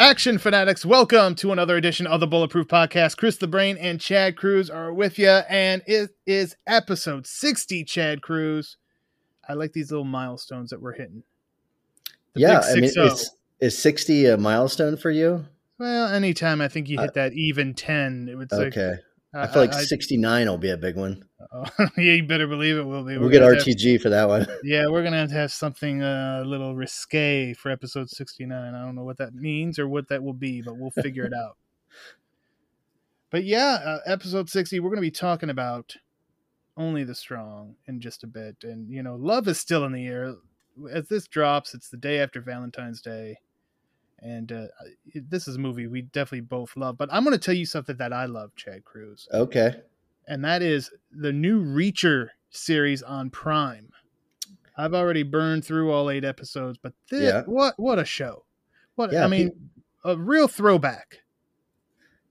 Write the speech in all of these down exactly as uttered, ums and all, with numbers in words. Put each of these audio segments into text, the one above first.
Action fanatics, welcome to another edition of the Bulletproof Podcast. Chris the Brain and Chad Cruz are with you, and it is episode sixty, Chad Cruz. I like these little milestones that we're hitting. The yeah, I mean, is, is sixty a milestone for you? Well, anytime I think you hit uh, that even ten, it would say. Okay. Like, I feel like I, sixty-nine I, will be a big one. Yeah, you better believe it will be. We're we'll get R T G have, for that one. Yeah, we're going to have to have something uh, a little risque for episode sixty-nine. I don't know what that means or what that will be, but we'll figure it out. But yeah, uh, episode sixty, we're going to be talking about Only the Strong in just a bit. And, you know, love is still in the air. As this drops, it's the day after Valentine's Day. And uh, this is a movie we definitely both love. But I'm going to tell you something that I love, Chad Cruz. Okay. And that is the new Reacher series on Prime. I've already burned through all eight episodes, but this, yeah. what what a show. What yeah, I mean, people, a real throwback.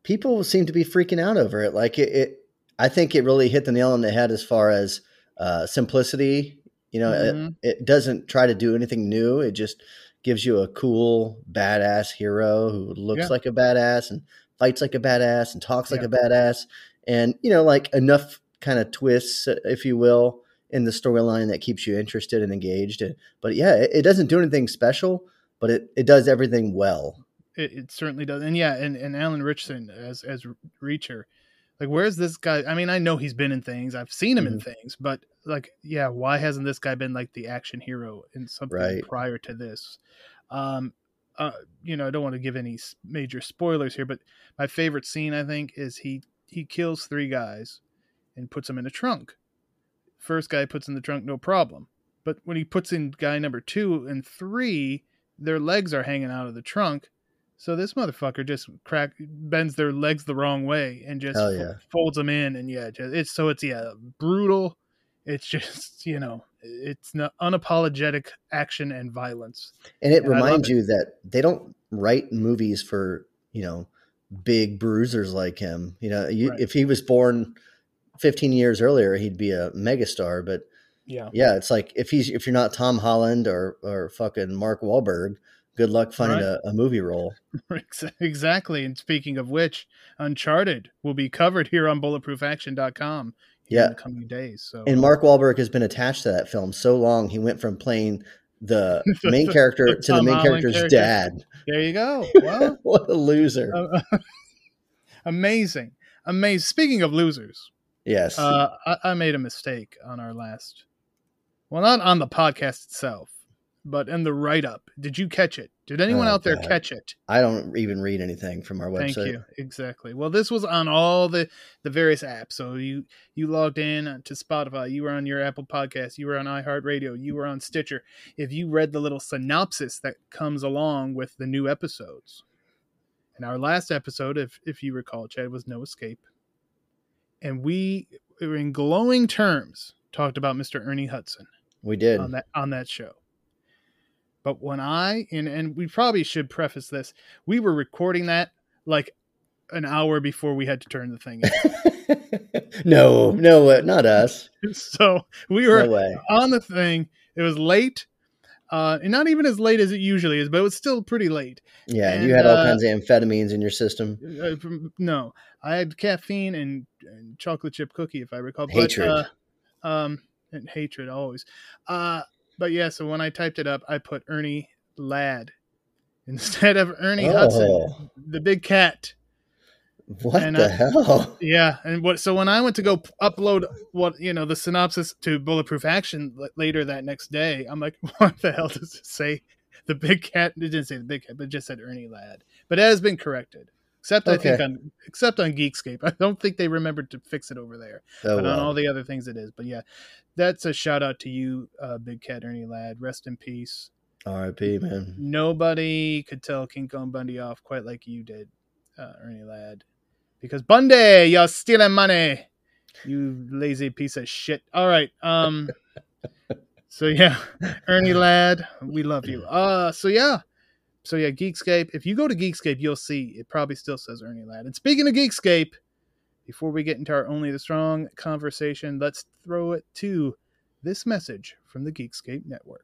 People seem to be freaking out over it. Like it, it I think it really hit the nail on the head as far as uh, simplicity. You know, mm-hmm. it, it doesn't try to do anything new. It just gives you a cool badass hero who looks yeah. like a badass and fights like a badass and talks like yeah. a badass. And, you know, like enough kind of twists, if you will, in the storyline that keeps you interested and engaged. But yeah, it, it doesn't do anything special, but it, it does everything well. It, it certainly does. And yeah. And, and Alan Richardson as, as Reacher, like, where's this guy? I mean, I know he's been in things. I've seen him mm-hmm. in things, but like, yeah, why hasn't this guy been like the action hero in something right. prior to this? Um, uh, you know, I don't want to give any major spoilers here, but my favorite scene, I think, is he, he kills three guys and puts them in a trunk. First guy puts in the trunk, no problem. But when he puts in guy number two and three, their legs are hanging out of the trunk. So this motherfucker just crack bends their legs the wrong way and just yeah. folds them in. And yeah, it's so it's yeah brutal. It's just, you know, it's not unapologetic action and violence. And it and reminds you it. that they don't write movies for, you know, big bruisers like him. You know, you, right. if he was born fifteen years earlier, he'd be a megastar. But yeah, yeah, it's like if he's if you're not Tom Holland or or fucking Mark Wahlberg, good luck finding right. a, a movie role. Exactly. And speaking of which, Uncharted will be covered here on bulletproof action dot com yeah. in the coming days. So, and Mark Wahlberg has been attached to that film so long. He went from playing the main character the to the main Holland character's character. dad. There you go. Well, what a loser. Uh, uh, amazing. Amazing. Speaking of losers. Yes. Uh, I, I made a mistake on our last, well, not on the podcast itself, but in the write-up. Did you catch it? Did anyone oh, out there God. catch it? I don't even read anything from our website. Thank you. Exactly. Well, this was on all the, the various apps. So you, you logged in to Spotify. You were on your Apple Podcast. You were on iHeartRadio. You were on Stitcher. If you read the little synopsis that comes along with the new episodes. And our last episode, if, if you recall, Chad, was No Escape. And we, we were in glowing terms talked about Mister Ernie Hudson. We did. On that, on that show. But when I, and, and we probably should preface this, we were recording that like an hour before we had to turn the thing in. no, no, uh, not us. So we were no on the thing. It was late, uh, and not even as late as it usually is, but it was still pretty late. Yeah, and you had all uh, kinds of amphetamines in your system. No, I had caffeine and, and chocolate chip cookie, if I recall. Hatred. But, uh, um, and hatred, always. Uh But yeah, so when I typed it up, I put Ernie Ladd instead of Ernie oh. Hudson, the big cat. What and the I, hell? Yeah, and what? So when I went to go upload what you know the synopsis to Bulletproof Action later that next day, I'm like, what the hell does it say? The big cat? It didn't say the big cat, but it just said Ernie Ladd. But it has been corrected, except okay. I think on except on Geekscape, I don't think they remembered to fix it over there. Oh, but wow. on all the other things, it is. But yeah. That's a shout out to you, uh, Big Cat Ernie Ladd. Rest in peace. R I P, man. Nobody could tell King Kong Bundy off quite like you did, uh, Ernie Ladd. Because Bundy, you're stealing money. You lazy piece of shit. All right. Um. So, yeah. Ernie Ladd, we love you. Uh, so, yeah. so yeah, Geekscape. If you go to Geekscape, you'll see it probably still says Ernie Ladd. And speaking of Geekscape, before we get into our Only the Strong conversation, let's throw it to this message from the Geekscape Network.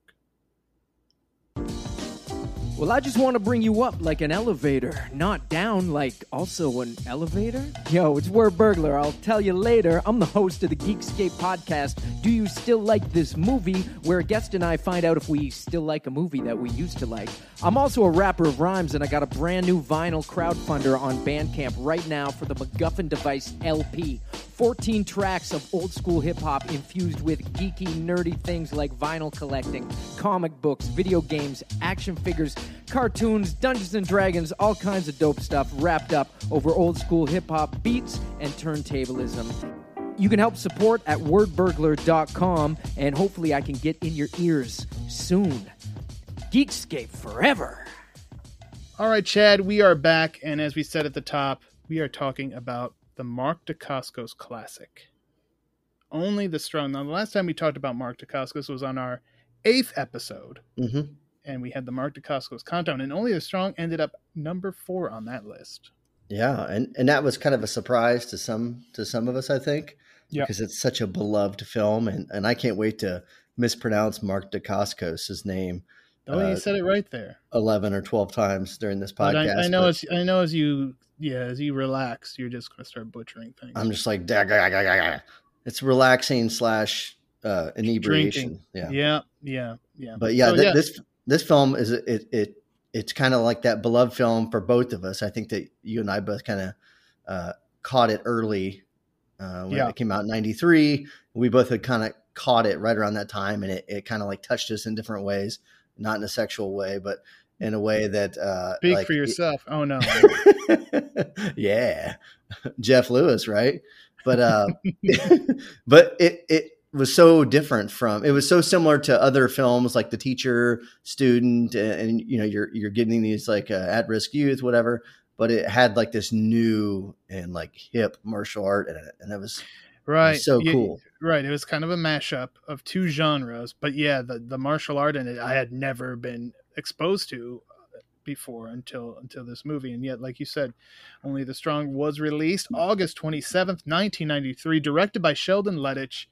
Well, I just want to bring you up like an elevator, not down like also an elevator. Yo, it's Word Burglar. I'll tell you later. I'm the host of the Geekscape podcast, Do You Still Like This Movie?, where a guest and I find out if we still like a movie that we used to like. I'm also a rapper of rhymes, and I got a brand new vinyl crowdfunder on Bandcamp right now for the MacGuffin Device L P. fourteen tracks of old-school hip-hop infused with geeky, nerdy things like vinyl collecting, comic books, video games, action figures, cartoons, Dungeons and Dragons, all kinds of dope stuff wrapped up over old-school hip-hop beats and turntablism. You can help support at word burglar dot com, and hopefully I can get in your ears soon. Geekscape forever! All right, Chad, we are back, and as we said at the top, we are talking about the Mark Dacascos classic, Only the Strong. Now, the last time we talked about Mark Dacascos was on our eighth episode, mm-hmm. and we had the Mark Dacascos countdown, and Only the Strong ended up number four on that list. Yeah, and, and that was kind of a surprise to some to some of us, I think, yeah. because it's such a beloved film, and, and I can't wait to mispronounce Mark Dacascos' name. Oh, uh, you said it right there. Eleven or twelve times during this podcast. I, I know, but as I know, as you yeah, as you relax, you're just going to start butchering things. I'm just like, dah, dah, dah, dah, dah. It's relaxing slash uh, inebriation. Drinking. Yeah, yeah, yeah, yeah. But yeah, so, th- yeah. this this film is it it it's kind of like that beloved film for both of us. I think that you and I both kind of uh, caught it early uh, when yeah. it came out in ninety-three. We both had kind of caught it right around that time, and it it kind of like touched us in different ways. Not in a sexual way, but in a way that uh, speak like, for yourself. Oh no. Yeah. Jeff Lewis. Right. But, uh, but it, it was so different from, it was so similar to other films like The Teacher, Student, and, and you know, you're, you're getting these like uh, at-risk youth, whatever, but it had like this new and like hip martial art in it. And it was, Right. It was so cool. You, right. It was kind of a mashup of two genres, but yeah, the, the martial art in it, I had never been exposed to before until, until this movie. And yet, like you said, Only the Strong was released August twenty-seventh, nineteen ninety-three, directed by Sheldon Lettich,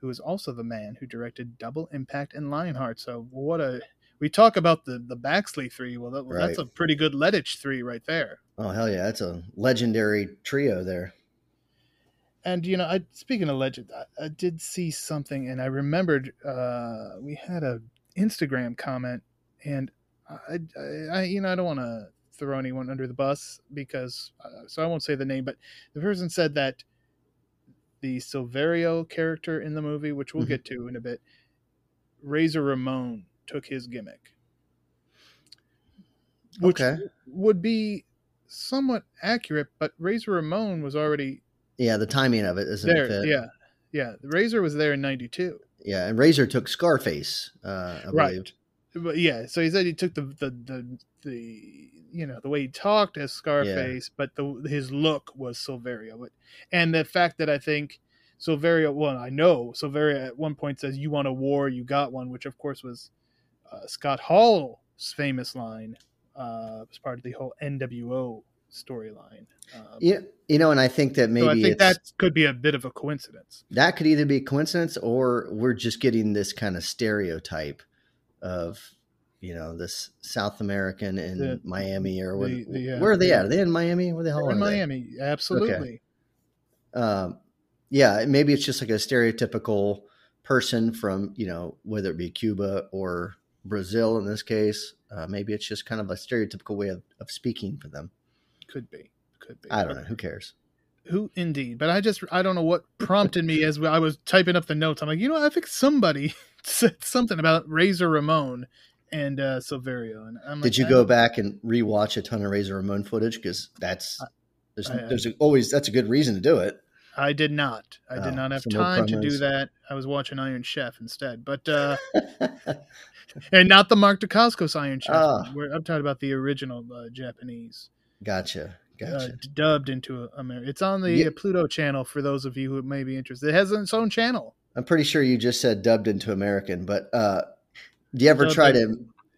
who is also the man who directed Double Impact and Lionheart. So what a, we talk about the, the Baxley three. Well, that, right. that's a pretty good Lettich three right there. Oh, hell yeah. That's a legendary trio there. And, you know, I, speaking of legend, I, I did see something, and I remembered uh, we had a Instagram comment, and I, I, I you know, I don't want to throw anyone under the bus because, uh, so I won't say the name, but the person said that the Silverio character in the movie, which we'll mm-hmm. get to in a bit, Razor Ramon took his gimmick, which okay. would be somewhat accurate, but Razor Ramon was already... Yeah, the timing of it isn't there, fit. Yeah, yeah. Razor was there in ninety-two. Yeah, and Razor took Scarface, uh, I right. believe. But yeah, so he said he took the, the, the, the you know, the way he talked as Scarface, yeah. but the, his look was Silverio. And the fact that I think Silverio, well, I know Silverio at one point says, "You want a war, you got one," which of course was uh, Scott Hall's famous line. Uh, was part of the whole N W O storyline. Um, yeah, you know, and I think that maybe so I think it's, that could be a bit of a coincidence. That could either be a coincidence, or we're just getting this kind of stereotype of, you know, this South American in the, Miami or what, the, the, uh, where are they at? Are they in Miami? Where the hell are in they? Miami, absolutely. Okay. Um, yeah, maybe it's just like a stereotypical person from, you know, whether it be Cuba or Brazil in this case. Uh, maybe it's just kind of a stereotypical way of, of speaking for them. Could be, could be. I don't know. Who cares? Who indeed? But I just, I don't know what prompted me as I was typing up the notes. I'm like, you know, I think somebody said something about Razor Ramon and uh, Silverio. And I'm did like, you I go don't... back and rewatch a ton of Razor Ramon footage? Because that's there's I, I, there's always that's a good reason to do it. I did not. I did oh, not have time to do that. I was watching Iron Chef instead, but uh, and not the Mark Dacascos Iron Chef. Oh. Where I'm talking about the original uh, Japanese. Gotcha. Gotcha. Uh, dubbed into America. It's on the yeah. Pluto channel for those of you who may be interested. It has its own channel. I'm pretty sure you just said dubbed into American, but uh, do you ever dubbed try to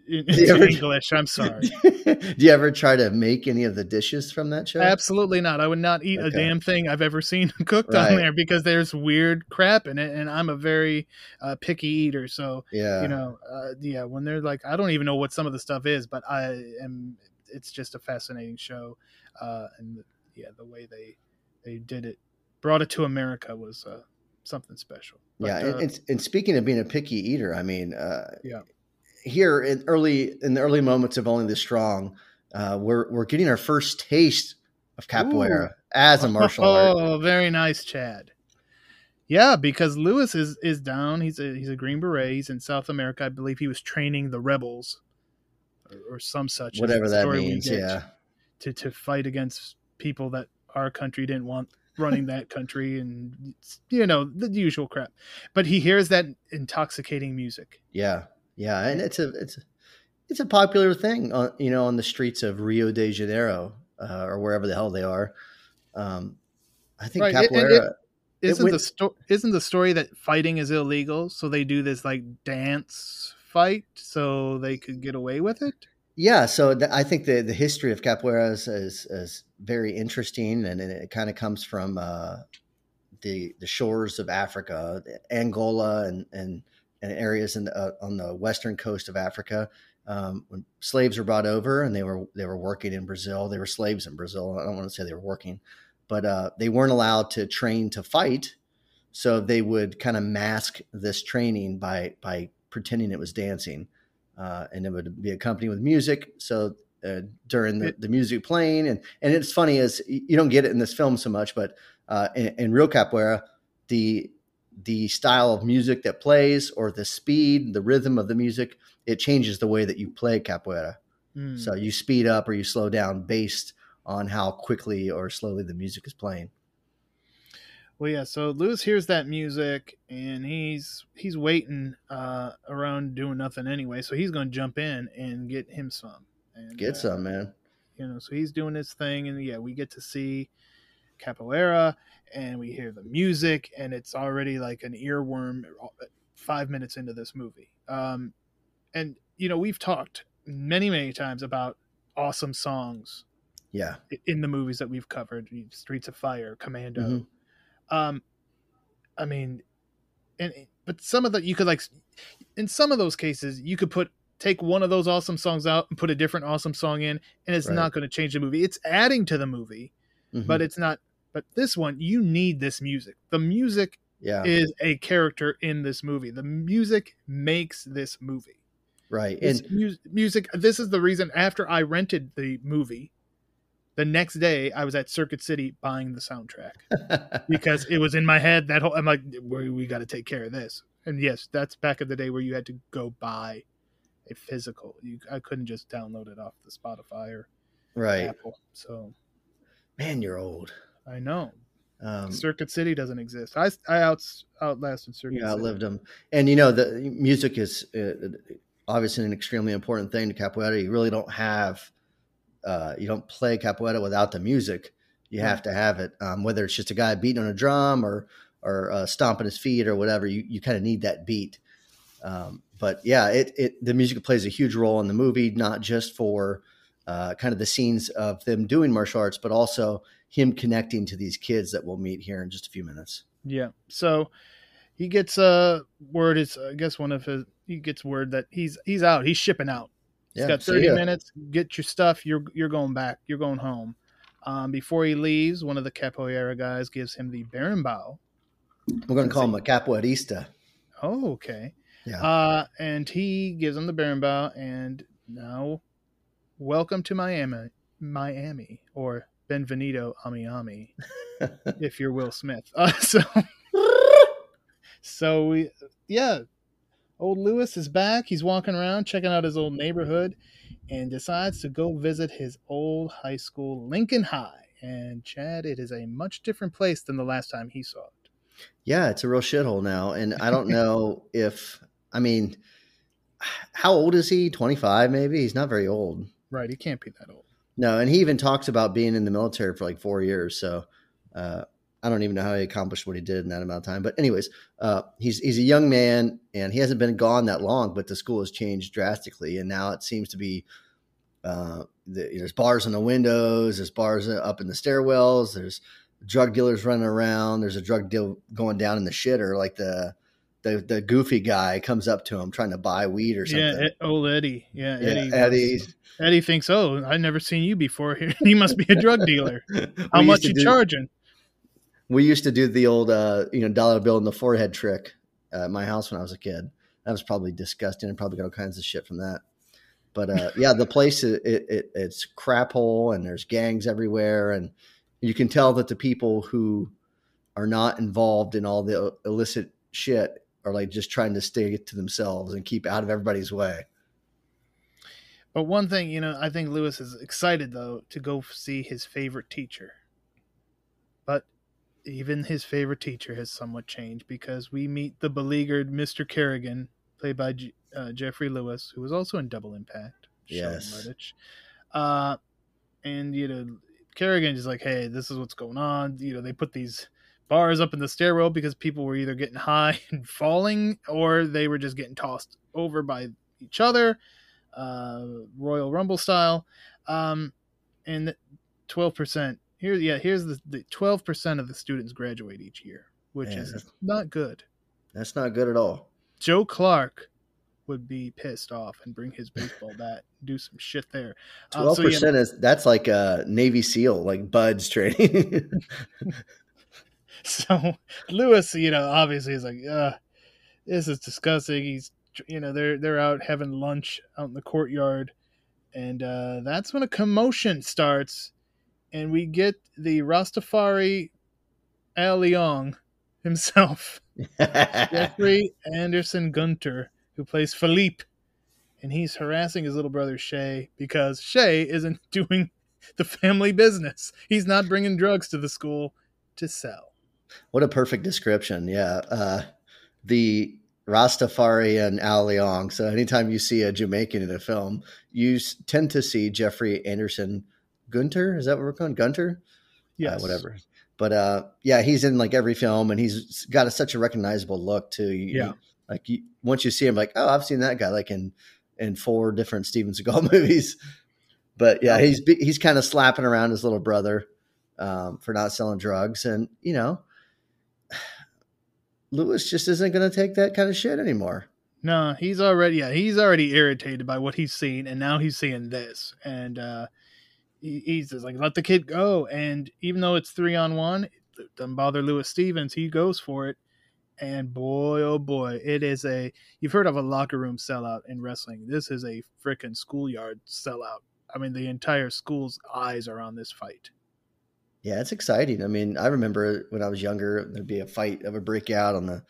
into ever, English. I'm sorry. Do you ever try to make any of the dishes from that show? Absolutely not. I would not eat okay. a damn thing I've ever seen cooked right. on there, because there's weird crap in it, and I'm a very uh, picky eater. So, yeah. you know, uh, yeah, when they're like, I don't even know what some of the stuff is, but I am. It's just a fascinating show, uh, and the, yeah, the way they they did it, brought it to America was uh, something special. But, yeah, and, uh, and, and speaking of being a picky eater, I mean, uh, yeah. Here in early in the early moments of Only the Strong, uh, we're we're getting our first taste of capoeira Ooh. as a martial oh, art. Oh, very nice, Chad. Yeah, because Lewis is is down. He's a he's a Green Beret. He's in South America, I believe. He was training the rebels, or, or some such, whatever that means. Yeah, to to fight against people that our country didn't want running that country, and you know, the usual crap. But he hears that intoxicating music. Yeah. Yeah, and it's a it's it's a popular thing, on, you know, on the streets of Rio de Janeiro uh, or wherever the hell they are. Um, I think right. capoeira. It, it, it, isn't it went, the sto- isn't the story that fighting is illegal, so they do this like dance fight so they could get away with it? Yeah, so the, I think the, the history of capoeira is, is is very interesting, and it kind of comes from uh, the the shores of Africa, Angola, and and. and areas in the, uh, on the western coast of Africa, um, when slaves were brought over, and they were they were working in Brazil. They were slaves in Brazil. I don't want to say they were working, but uh, they weren't allowed to train to fight, so they would kind of mask this training by by pretending it was dancing, uh, and it would be accompanied with music. So uh, during the, the music playing, and and it's funny, as you don't get it in this film so much, but uh, in, in real capoeira, the the style of music that plays, or the speed, the rhythm of the music, it changes the way that you play capoeira. Mm. So you speed up or you slow down based on how quickly or slowly the music is playing. Well, yeah. So Lewis hears that music, and he's, he's waiting uh, around doing nothing anyway. So he's going to jump in and get him some, and get uh, some, man, you know, so he's doing his thing, and yeah, we get to see capoeira, and we hear the music, and it's already like an earworm five minutes into this movie. Um, and, you know, we've talked many, many times about awesome songs. Yeah. In the movies that we've covered, Streets of Fire, Commando. Mm-hmm. Um, I mean, and, but some of the, you could like, in some of those cases, you could put, take one of those awesome songs out and put a different awesome song in, and it's right. not going to change the movie. It's adding to the movie, mm-hmm. but it's not. But this one, you need this music. The music yeah. is a character in this movie. The music makes this movie. Right. This and mu- music, this is the reason after I rented the movie, the next day I was at Circuit City buying the soundtrack because it was in my head that whole, I'm like, we, we got to take care of this. And yes, that's back in the day where you had to go buy a physical. You, I couldn't just download it off the Spotify or right. Apple. So, man, you're old. I know. Um, Circuit City doesn't exist. I I out, outlasted Circuit yeah, City. Yeah, I lived them. And, you know, the music is uh, obviously an extremely important thing to capoeira. You really don't have uh, – you don't play capoeira without the music. You yeah. have to have it, um, whether it's just a guy beating on a drum or or uh, stomping his feet or whatever. You, you kind of need that beat. Um, but, yeah, it, it the music plays a huge role in the movie, not just for uh, kind of the scenes of them doing martial arts, but also – him connecting to these kids that we'll meet here in just a few minutes. Yeah. So he gets a uh, word. It's, I guess one of his, he gets word that he's, he's out, he's shipping out. He's yeah, got thirty so yeah. minutes, get your stuff. You're, you're going back, you're going home. Um, before he leaves, one of the capoeira guys gives him the berimbau. We're going to call him a capoeirista. Oh, okay. Yeah. Uh, and he gives him the berimbau, and now welcome to Miami, Miami, or Benvenuto Amiami, if you're Will Smith. Uh, so, so we, yeah, old Lewis is back. He's walking around, checking out his old neighborhood, and decides to go visit his old high school, Lincoln High. And Chad, it is a much different place than the last time he saw it. Yeah, it's a real shithole now. And I don't know if, I mean, how old is he? twenty-five, maybe? He's not very old. Right, he can't be that old. No, and he even talks about being in the military for like four years. So uh, I don't even know how he accomplished what he did in that amount of time. But anyways, uh, he's he's a young man, and he hasn't been gone that long, but the school has changed drastically. And now it seems to be uh, the, there's bars on the windows, there's bars up in the stairwells, there's drug dealers running around, there's a drug deal going down in the shitter. Like the the, the goofy guy comes up to him trying to buy weed or something. Yeah, old Eddie. Yeah, yeah Eddie. Eddie. Eddie thinks, oh, I've never seen you before here. You must be a drug dealer. How much you do- charging? We used to do the old, uh, you know, dollar bill in the forehead trick uh, at my house when I was a kid. That was probably disgusting. I probably got all kinds of shit from that. But uh, yeah, the place it, it it's crap hole, and there's gangs everywhere, and you can tell that the people who are not involved in all the illicit shit are like just trying to stay to themselves and keep out of everybody's way. But one thing, you know, I think Lewis is excited though to go see his favorite teacher, but even his favorite teacher has somewhat changed, because we meet the beleaguered Mister Kerrigan, played by G- uh, Jeffrey Lewis, who was also in Double Impact. Yes. Sheldon Lettich. Uh, and, you know, Kerrigan is like, hey, this is what's going on. You know, they put these bars up in the stairwell because people were either getting high and falling, or they were just getting tossed over by each other, uh, Royal Rumble style. Um, and twelve percent. Here, yeah, here's the, the twelve percent of the students graduate each year, which yeah, is not good. That's not good at all. Joe Clark would be pissed off and bring his baseball bat and do some shit there. twelve percent uh, so, yeah, is that's like a Navy SEAL, like Bud's training. So Lewis, you know, obviously is like, uh, this is disgusting. He's, you know, they're they're out having lunch out in the courtyard, and uh, that's when a commotion starts. And we get the Rastafari Al Leong himself, Jeffrey Anderson Gunter, who plays Philippe. And he's harassing his little brother, Shay, because Shay isn't doing the family business. He's not bringing drugs to the school to sell. What a perfect description. Yeah. Uh, the Rastafari and Al Leong. So anytime you see a Jamaican in a film, you tend to see Jeffrey Anderson Gunter, is that what we're calling Gunter? Yeah, uh, whatever. But uh, yeah, he's in like every film, and he's got a, such a recognizable look too. You, yeah, you, like you, once you see him, like, oh, I've seen that guy, like in in four different Steven Seagal movies. But yeah, he's he's kind of slapping around his little brother um, for not selling drugs, and you know, Lewis just isn't going to take that kind of shit anymore. No, he's already yeah, he's already irritated by what he's seen, and now he's seeing this, and. uh He's just like, let the kid go. And even though it's three on one, it doesn't bother Lewis Stevens. He goes for it. And boy, oh boy, it is a, you've heard of a locker room sellout in wrestling. This is a freaking schoolyard sellout. I mean, the entire school's eyes are on this fight. Yeah, it's exciting. I mean, I remember when I was younger, there'd be a fight of a breakout on the,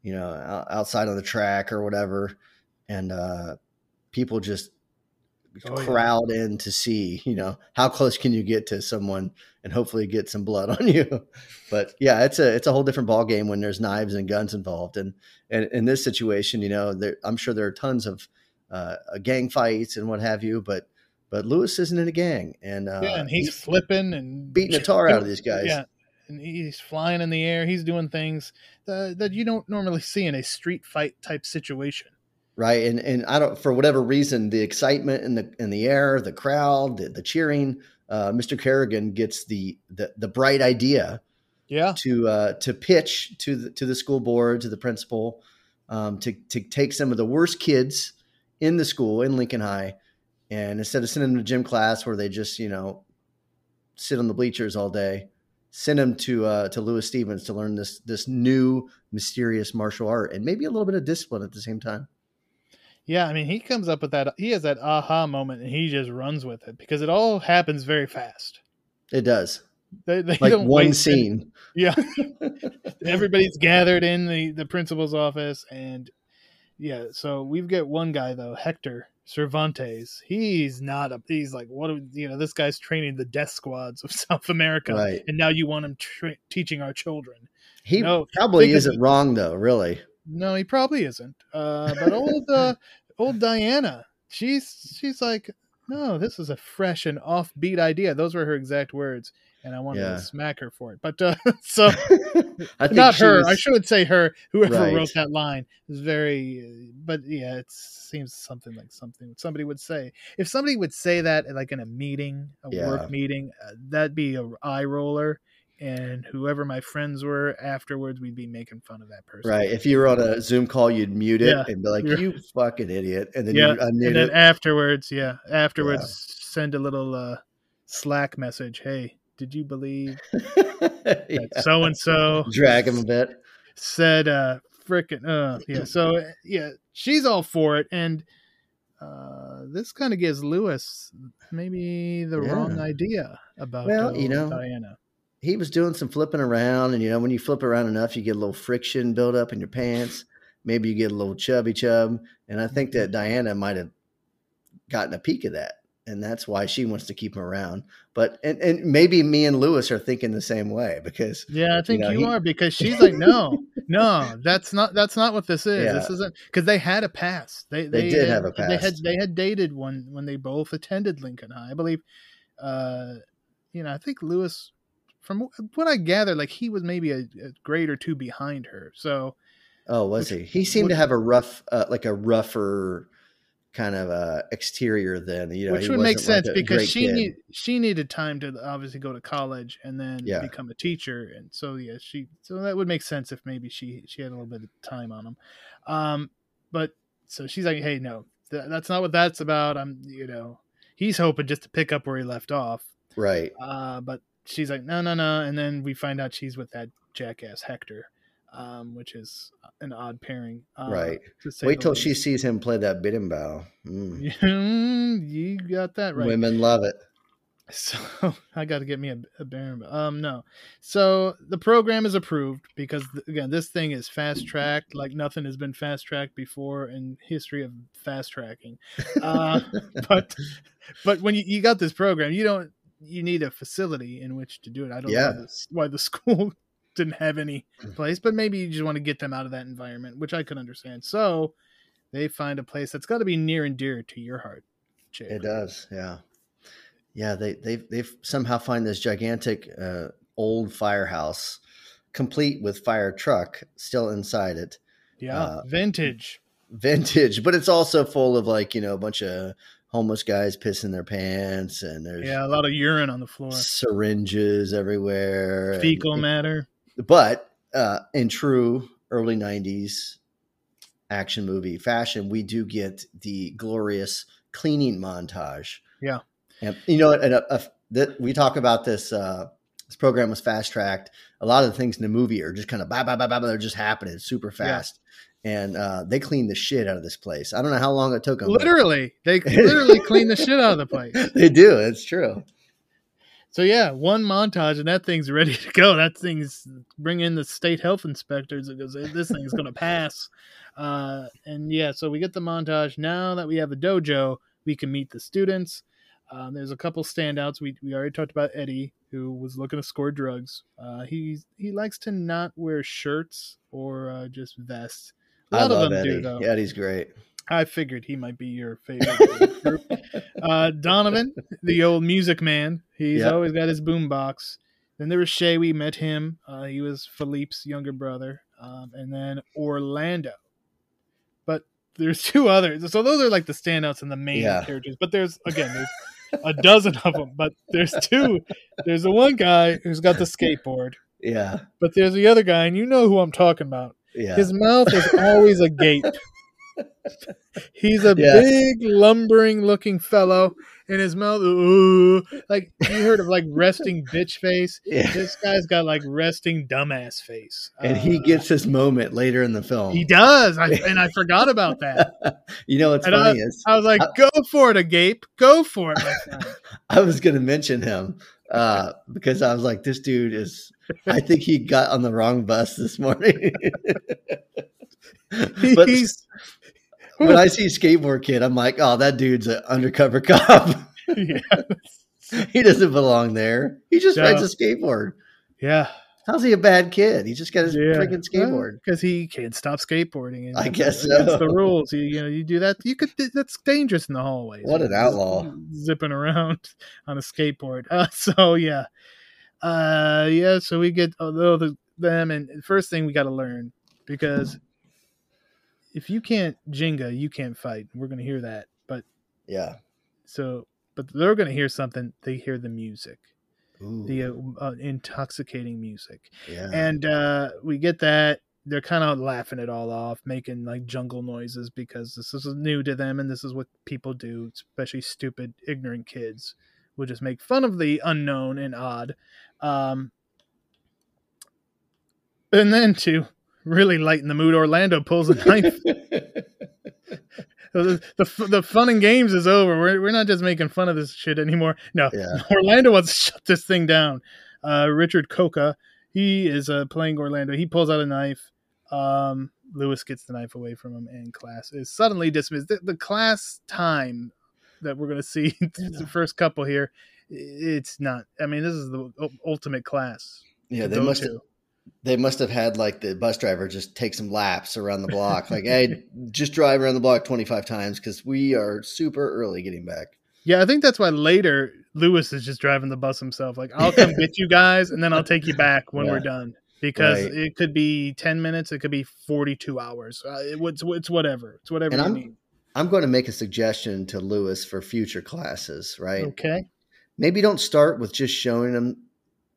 you know, outside on the track or whatever. And uh, people just, Oh, crowd yeah. in to see, you know, how close can you get to someone and hopefully get some blood on you. But yeah, it's a, it's a whole different ball game when there's knives and guns involved. And, and in this situation, you know, there, I'm sure there are tons of uh, gang fights and what have you, but, but Lewis isn't in a gang, and, uh, yeah, and he's, he's flipping and beating the tar out of these guys. Yeah. And he's flying in the air. He's doing things that, that you don't normally see in a street fight type situation. Right. And, and I don't, for whatever reason, the excitement in the, in the air, the crowd, the, the cheering, uh, Mister Kerrigan gets the, the, the bright idea yeah. to, uh, to pitch to the, to the school board, to the principal, um, to, to take some of the worst kids in the school in Lincoln High. And instead of sending them to gym class where they just, you know, sit on the bleachers all day, send them to, uh, to Lewis Stevens to learn this, this new mysterious martial art and maybe a little bit of discipline at the same time. Yeah, I mean, he comes up with that. He has that aha moment, and he just runs with it because it all happens very fast. It does. They, they like don't one scene. It. Yeah. Everybody's gathered in the, the principal's office. And yeah, so we've got one guy, though, Hector Cervantes. He's not a, he's like, what, do, you know, this guy's training the death squads of South America. Right. And now you want him tra- teaching our children. He no, probably isn't wrong, though, really. No, he probably isn't. Uh, but old uh, old Diana, she's she's like, no, this is a fresh and offbeat idea. Those were her exact words. And I wanted yeah. to smack her for it. But uh, so I think not her. Was... I shouldn't say her. Whoever right. wrote that line is very. But yeah, it seems something like something somebody would say. If somebody would say that like in a meeting, a yeah. work meeting, uh, that'd be a eye roller. And whoever my friends were afterwards, we'd be making fun of that person. Right. If you were on a Zoom call, you'd mute it yeah. and be like, you fucking idiot. And then yeah. you unmute it. And then it. afterwards, yeah. Afterwards, yeah. send a little uh, Slack message. Hey. Did you believe that so and so? Drag him a bit. Said, uh, frickin', uh, yeah. So, yeah, she's all for it. And uh, this kind of gives Lewis maybe the yeah. wrong idea about well, you know, Diana. He was doing some flipping around. And, you know, when you flip around enough, you get a little friction build up in your pants. Maybe you get a little chubby chub. And I think that Diana might have gotten a peek of that. And that's why she wants to keep him around. But and, and maybe me and Lewis are thinking the same way because yeah, I think you, know, you he... are because she's like, no, no, that's not that's not what this is. Yeah. This isn't because they had a past. They they, they did had, have a past. They had they had dated when when they both attended Lincoln High, I believe. Uh, you know, I think Lewis, from what I gather, like he was maybe a, a grade or two behind her. So, oh, was which, he? He seemed which, to have a rough, uh, like a rougher. kind of uh exterior then, you know, which would make sense like because she need, she needed time to obviously go to college and then yeah. become a teacher. And so, yeah, she, so that would make sense if maybe she, she had a little bit of time on him. Um, but so she's like, hey, no, th- that's not what that's about. I'm, you know, he's hoping just to pick up where he left off. Right. Uh, but she's like, no, no, no. And then we find out she's with that jackass Hector. Um, which is an odd pairing. Um, right. Wait till she sees him play that bidimbau. Mm. You got that right. Women love it. So I got to get me a, a bidimbau. Um, no. So the program is approved because, again, this thing is fast-tracked like nothing has been fast-tracked before in history of fast-tracking. Uh, but but when you, you got this program, you don't you need a facility in which to do it. I don't yeah. know this, why the school... didn't have any place, but maybe you just want to get them out of that environment, which I could understand. So they find a place that's got to be near and dear to your heart, Jake. It does. Yeah. Yeah. They, they've, they've somehow find this gigantic, uh, old firehouse complete with fire truck still inside it. Yeah. Uh, vintage, vintage, but it's also full of like, you know, a bunch of homeless guys pissing their pants and there's yeah, a lot of urine on the floor, syringes everywhere, fecal and, matter. But uh, in true early nineties action movie fashion, we do get the glorious cleaning montage. Yeah. And, you know, and a, a, the, we talk about this. Uh, this program was fast-tracked. A lot of the things in the movie are just kind of blah, blah, blah, blah, they're just happening super fast. Yeah. And uh, they cleaned the shit out of this place. I don't know how long it took them. Literally. But... they literally cleaned the shit out of the place. They do. It's true. So yeah, one montage and that thing's ready to go. That thing's bring in the state health inspectors and goes, this thing's going to pass. Uh, and yeah, so we get the montage. Now that we have a dojo, we can meet the students. Um, there's a couple standouts. We we already talked about Eddie, who was looking to score drugs. Uh, he he likes to not wear shirts or uh, just vests. A lot I love of them Eddie. Do though. Eddie's great. I figured he might be your favorite group. Uh, Donovan, the old music man. He's yep. always got his boombox. Then there was Shay. We met him. Uh, he was Philippe's younger brother. Um, and then Orlando. But there's two others. So those are like the standouts and the main yeah. characters. But there's, again, there's a dozen of them. But there's two. There's the one guy who's got the skateboard. Yeah. But there's the other guy, and you know who I'm talking about. Yeah. His mouth is always agape. He's a yeah. big lumbering looking fellow in his mouth. Ooh, like you heard of like resting bitch face. Yeah. This guy's got like resting dumbass face. And uh, he gets his moment later in the film. He does. I, and I forgot about that. You know, what's and funny I, is I was like, I, go for it, agape. Go for it. My friend. I was going to mention him uh, because I was like, this dude is, I think he got on the wrong bus this morning. But he's, when I see skateboard kid, I'm like, oh, that dude's an undercover cop. Yeah. He doesn't belong there. He just so, rides a skateboard. Yeah. How's he a bad kid? He just got his yeah. freaking skateboard because well, he can't stop skateboarding. And I guess so. That's the rules. You, you know, you do that. You could. That's dangerous in the hallways. What an outlaw! Zipping around on a skateboard. Uh, so yeah, uh, yeah. So we get although the, them, and the first thing we got to learn, because if you can't Jenga, you can't fight. We're gonna hear that, but yeah. So, but they're gonna hear something. They hear the music. Ooh. The uh, uh, intoxicating music, yeah. and uh, we get that they're kind of laughing it all off, making like jungle noises because this is new to them, and this is what people do, especially stupid, ignorant kids, will just make fun of the unknown and odd. Um, and then to really lighten the mood, Orlando pulls a knife. The, the the fun and games is over. We're we're not just making fun of this shit anymore. No, yeah. Orlando wants to shut this thing down. Uh, Richard Coca, he is uh, playing Orlando. He pulls out a knife. Um, Lewis gets the knife away from him, and class is suddenly dismissed. The, the class time that we're going to see yeah. the first couple here, it's not. I mean, this is the ultimate class. Yeah, they must. They must have had like the bus driver just take some laps around the block. Like, hey, just drive around the block twenty-five times because we are super early getting back. Yeah, I think that's why later Lewis is just driving the bus himself. Like, I'll come get you guys and then I'll take you back when yeah. we're done. Because right. it could be ten minutes. It could be forty-two hours. Uh, it, it's, it's whatever. It's whatever and you I'm, need. I'm going to make a suggestion to Lewis for future classes, right? Okay. Maybe don't start with just showing him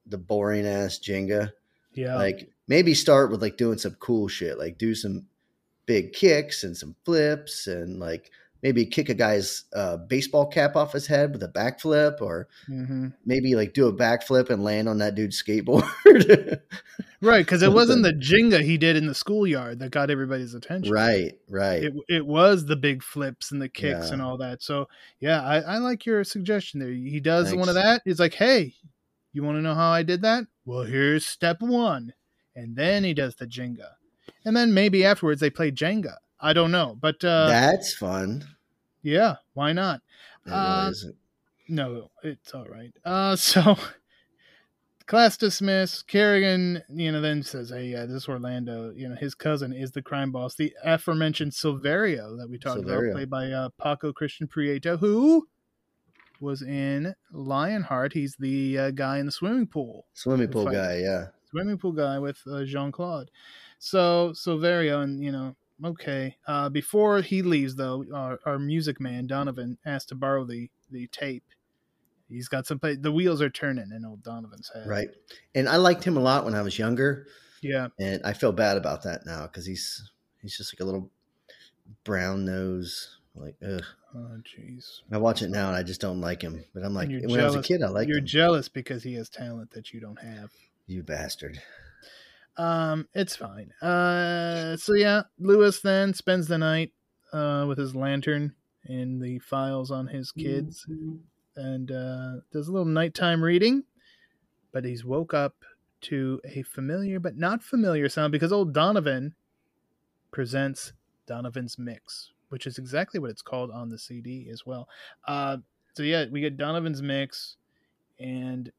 the boring ass Jenga. Yeah. Like maybe start with like doing some cool shit, like do some big kicks and some flips and like maybe kick a guy's uh, baseball cap off his head with a backflip or mm-hmm. maybe like do a backflip and land on that dude's skateboard. Right. Because it wasn't the Jenga he did in the schoolyard that got everybody's attention. Right. Right. It, it was the big flips and the kicks yeah. and all that. So, yeah, I, I like your suggestion there. He does Thanks. One of that. He's like, hey, you want to know how I did that? Well, here's step one. And then he does the Jenga. And then maybe afterwards they play Jenga. I don't know. But uh, that's fun. Yeah. Why not? It uh, isn't. No, it's all right. Uh, so class dismissed. Kerrigan, you know, then says, hey, yeah, this Orlando, you know, his cousin is the crime boss. The aforementioned Silverio that we talked Silverio. about, played by uh, Paco Christian Prieto, who was in Lionheart. He's the uh, guy in the swimming pool. Swimming pool guy, yeah. Swimming pool guy with uh, Jean-Claude. So Silverio, and you know, okay. Uh, before he leaves, though, our, our music man Donovan asked to borrow the the tape. He's got some. The wheels are turning in old Donovan's head, right? And I liked him a lot when I was younger. Yeah, and I feel bad about that now because he's he's just like a little brown nose. Like, ugh. Oh, jeez. I watch it now and I just don't like him. But I'm like, when jealous. I was a kid, I liked you're him. You're jealous because he has talent that you don't have. You bastard. Um, it's fine. Uh, so yeah, Lewis then spends the night uh, with his lantern and the files on his kids, mm-hmm. and uh, does a little nighttime reading. But he's woke up to a familiar but not familiar sound because old Donovan presents Donovan's Mix, which is exactly what it's called on the C D as well. Uh, so yeah, we get Donovan's Mix, and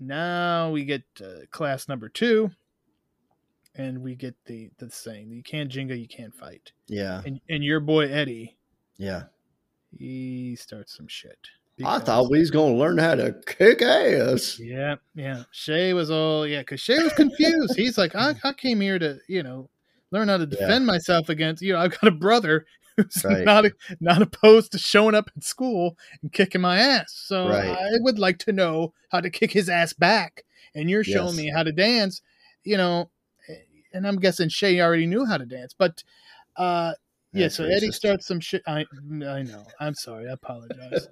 now we get uh, class number two, and we get the, the saying, you can't Jenga, you can't fight. Yeah. And, and your boy, Eddie. Yeah. He starts some shit. I thought we was going to learn how to kick ass. Yeah. Yeah. Shay was all, yeah. Cause Shay was confused. He's like, I, I came here to, you know, learn how to defend yeah. myself against, you know, I've got a brother who's right. not not opposed to showing up at school and kicking my ass. So right. I would like to know how to kick his ass back. And you're yes. showing me how to dance, you know, and I'm guessing Shay already knew how to dance. But, uh, yeah, That's so racist. Eddie starts some shit. I, I know. I'm sorry. I apologize.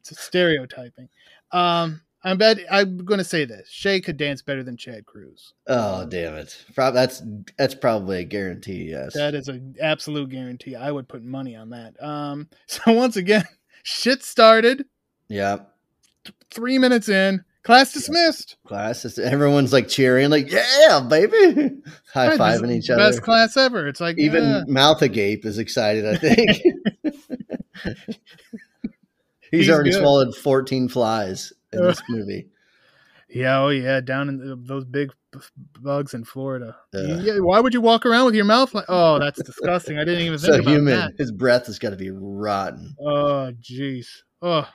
It's a stereotyping. Um, I'm bad. I'm going to say this. Shay could dance better than Chad Cruz. Oh, um, damn it. Pro- that's that's probably a guarantee, yes. That is an absolute guarantee. I would put money on that. Um, so once again, shit started. Yeah. Th- three minutes in. Class dismissed. Yeah. Class is, everyone's like cheering, like, yeah, baby. High-fiving each other. Best class ever. It's like even yeah. Mouth Agape is excited, I think. He's, He's already good. Swallowed fourteen flies in this movie. Yeah, oh yeah, down in the, those big bugs in Florida. Yeah. Yeah, why would you walk around with your mouth like? Oh, that's disgusting. I didn't even think so about human. That. His breath has got to be rotten. Oh, jeez. Oh,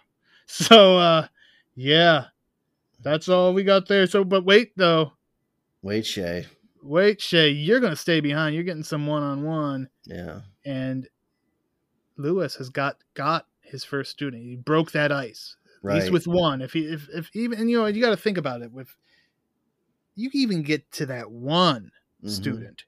so uh, yeah, that's all we got there. So, but wait though. Wait, Shay. Wait, Shay. You're gonna stay behind. You're getting some one-on-one. Yeah. And Lewis has got got his first student. He broke that ice. Right. He's with one. If he, if, if even, and you know, you got to think about it. If you even get to that one mm-hmm. student,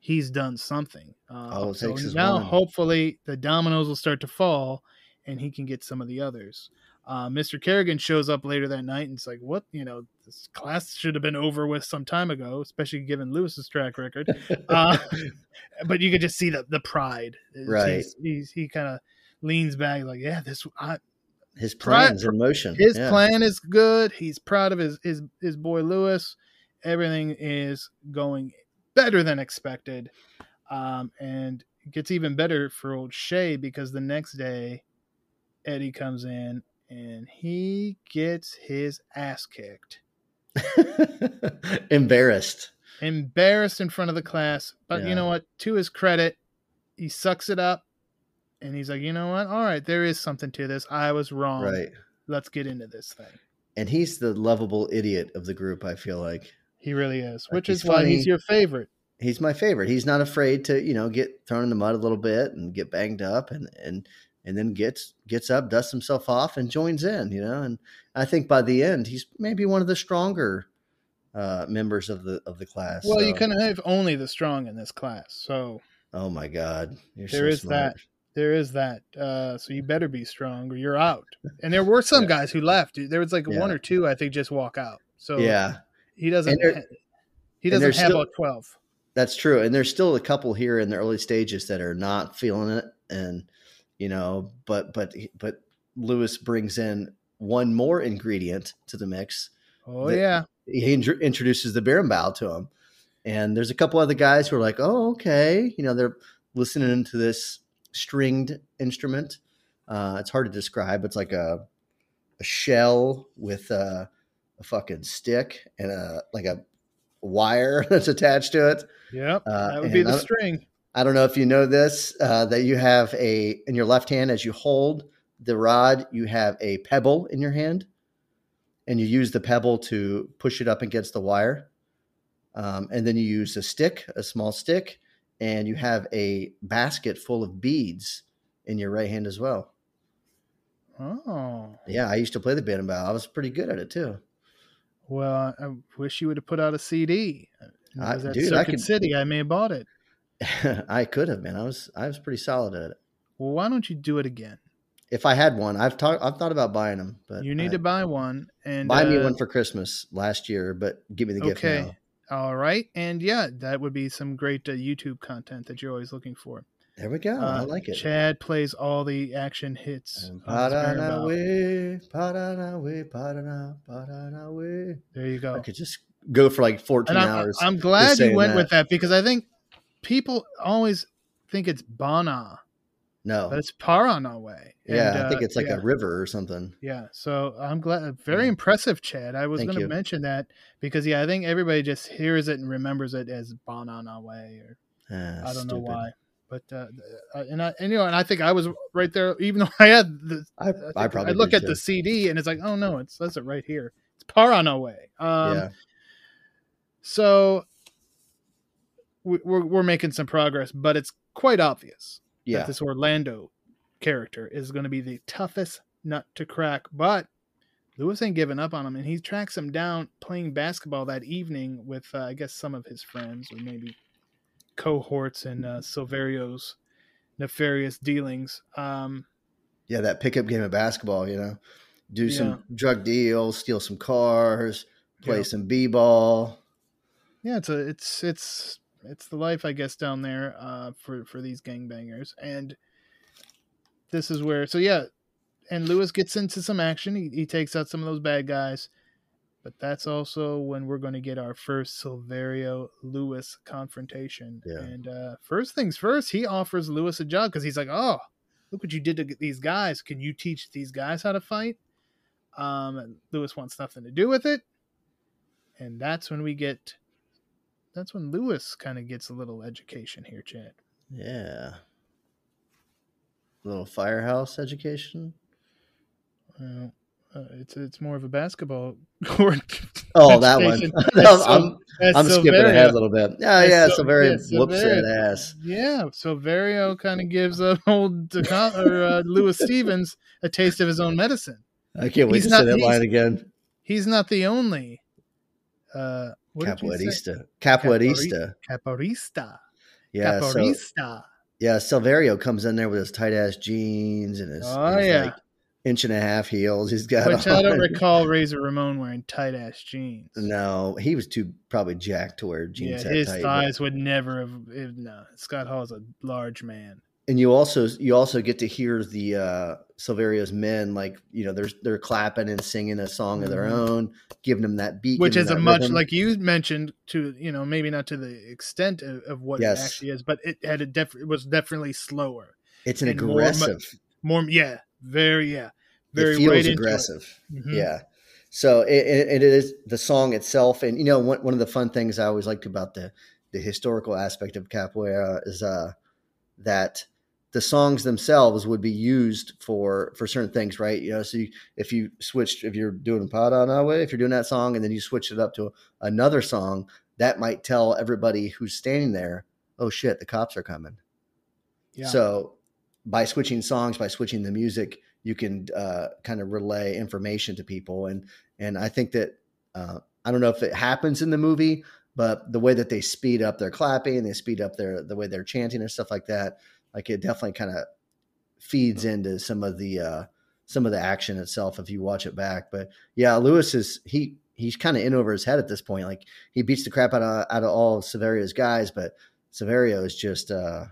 he's done something. Uh, All it so takes is now, one. Hopefully, the dominoes will start to fall, and he can get some of the others. Uh, Mister Kerrigan shows up later that night, and it's like, what? You know, this class should have been over with some time ago, especially given Lewis's track record. uh, but you could just see the the pride. Right. He's, he's, he kind of leans back, like, yeah, this. I, His plan is in motion. His yeah. plan is good. He's proud of his, his his boy Lewis. Everything is going better than expected. Um, and it gets even better for old Shay because the next day Eddie comes in and he gets his ass kicked. Embarrassed. Embarrassed in front of the class. But yeah. you know what? To his credit, he sucks it up. And he's like, you know what? All right, there is something to this. I was wrong. Right. Let's get into this thing. And he's the lovable idiot of the group, I feel like. He really is, like, which is funny. Why he's your favorite. He's my favorite. He's not afraid to, you know, get thrown in the mud a little bit and get banged up and and, and then gets gets up, dusts himself off, and joins in, you know. And I think by the end, he's maybe one of the stronger uh, members of the of the class. Well, so. You can have only the strong in this class. So. Oh, my God. You're there so is smart. That. There is that. Uh, so you better be strong or you're out. And there were some yeah. guys who left. There was like yeah. one or two, I think, just walk out. So yeah, he doesn't there, he doesn't have still, a twelve. That's true. And there's still a couple here in the early stages that are not feeling it. And, you know, but but but Lewis brings in one more ingredient to the mix. Oh, yeah. He in- introduces the Birnbaum to him. And there's a couple other guys who are like, oh, okay. You know, they're listening to this stringed instrument. Uh, it's hard to describe. It's like a a shell with a, a fucking stick and a like a wire that's attached to it. Yeah, uh, that would be the I string. I don't know if you know this, uh, that you have a in your left hand as you hold the rod, you have a pebble in your hand, and you use the pebble to push it up against the wire, um, and then you use a stick, a small stick. And you have a basket full of beads in your right hand as well. Oh. Yeah, I used to play the Bandcamp. I was pretty good at it, too. Well, I wish you would have put out a C D. I, dude, I could, City, I may have bought it. I could have, man. I was I was pretty solid at it. Well, why don't you do it again? If I had one. I've talked. I've thought about buying them. But you need I, to buy one. And buy uh, me one for Christmas last year, but give me the gift okay. now. All right. And yeah, that would be some great uh, YouTube content that you're always looking for. There we go. Uh, I like it. Chad plays all the action hits. Paranauê, Paranauê, Paranauê, Paranauê. There you go. I could just go for like fourteen I'm, hours. I'm glad you went that. with that because I think people always think it's Bana. No. But it's Paranauê. Yeah, and, I think it's like uh, yeah. a river or something. Yeah, so I'm glad. Very yeah. impressive, Chad. I was going to mention that because, yeah, I think everybody just hears it and remembers it as Paranauê or ah, I don't stupid. know why. But uh, and I and you know and I think I was right there, even though I had the I, I, think, I probably I look at too. the C D and it's like, oh no, it's that's it right here. It's Paranauê. Um yeah. So we, we're we're making some progress, but it's quite obvious. Yeah. That this Orlando character is going to be the toughest nut to crack, but Lewis ain't giving up on him, and he tracks him down playing basketball that evening with, uh, I guess, some of his friends or maybe cohorts in uh, Silverio's nefarious dealings. Um, yeah, that pickup game of basketball, you know, do yeah. some drug deals, steal some cars, play yeah. some b-ball. Yeah, it's a, it's it's. It's the life, I guess, down there uh, for, for these gangbangers. And this is where... So, yeah. And Lewis gets into some action. He, he takes out some of those bad guys. But that's also when we're going to get our first Silverio-Lewis confrontation. Yeah. And uh, first things first, he offers Lewis a job because he's like, oh, look what you did to get these guys. Can you teach these guys how to fight? Um, Lewis wants nothing to do with it. And that's when we get, that's when Lewis kind of gets a little education here, Chad. Yeah. A little firehouse education. Well, uh, it's it's more of a basketball court. Oh, that one. no, I'm, I'm, I'm skipping ahead a little bit. Yeah, yeah, Silverio whoops that ass. Yeah, Silverio kind of gives uh, old Deca- or, uh, Lewis Stevens a taste of his own medicine. I can't wait he's to say that line again. He's not the only. Uh, Capoeirista. Capoeirista. Capoeirista. Yeah, Capoeirista. So, yeah, Silverio comes in there with his tight-ass jeans and his, oh, his yeah. like, inch-and-a-half heels he's got Which on. I don't recall Razor Ramon wearing tight-ass jeans. No, he was too probably jacked to wear jeans yeah, that his tight. His thighs but... would never have – no, Scott Hall's a large man. And you also you also get to hear the uh, Silverio's men, like, you know, they're, they're clapping and singing a song of their own, giving them that beat. Which is a much, rhythm. Like you mentioned, to, you know, maybe not to the extent of, of what yes. it actually is, but it had a def- it was definitely slower. It's an aggressive. More, more, yeah, very, yeah. Very it feels right aggressive. It. Mm-hmm. Yeah. So it, it, it is the song itself. And, you know, one, one of the fun things I always liked about the, the historical aspect of capoeira is uh, that – the songs themselves would be used for, for certain things, right? You know, so you, if you switched, if you're doing Paranauê, if you're doing that song and then you switch it up to another song, that might tell everybody who's standing there, oh shit, the cops are coming. Yeah. So by switching songs, by switching the music, you can uh, kind of relay information to people. And, and I think that, uh, I don't know if it happens in the movie, but the way that they speed up their clapping, they speed up their, the way they're chanting and stuff like that. Like it definitely kind of feeds into some of the uh, some of the action itself if you watch it back. But yeah, Lewis is he he's kind of in over his head at this point. Like he beats the crap out of out of all of Silverio's guys, but Silverio is just uh,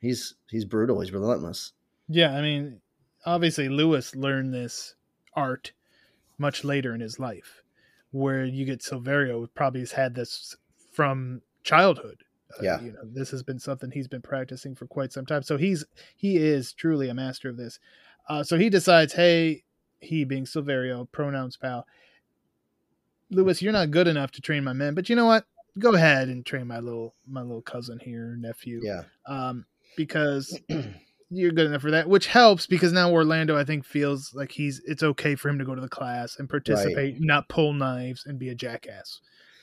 he's he's brutal. He's relentless. Yeah, I mean, obviously Lewis learned this art much later in his life, where you get Silverio probably has had this from childhood. Uh, yeah, you know, this has been something he's been practicing for quite some time. So he's he is truly a master of this. Uh, so he decides, hey, he being Silverio, pronouns pal, Lewis, you're not good enough to train my men, but you know what? Go ahead and train my little my little cousin here, nephew. Yeah, um, because you're good enough for that, which helps because now Orlando, I think, feels like he's it's okay for him to go to the class and participate, right. Not pull knives and be a jackass.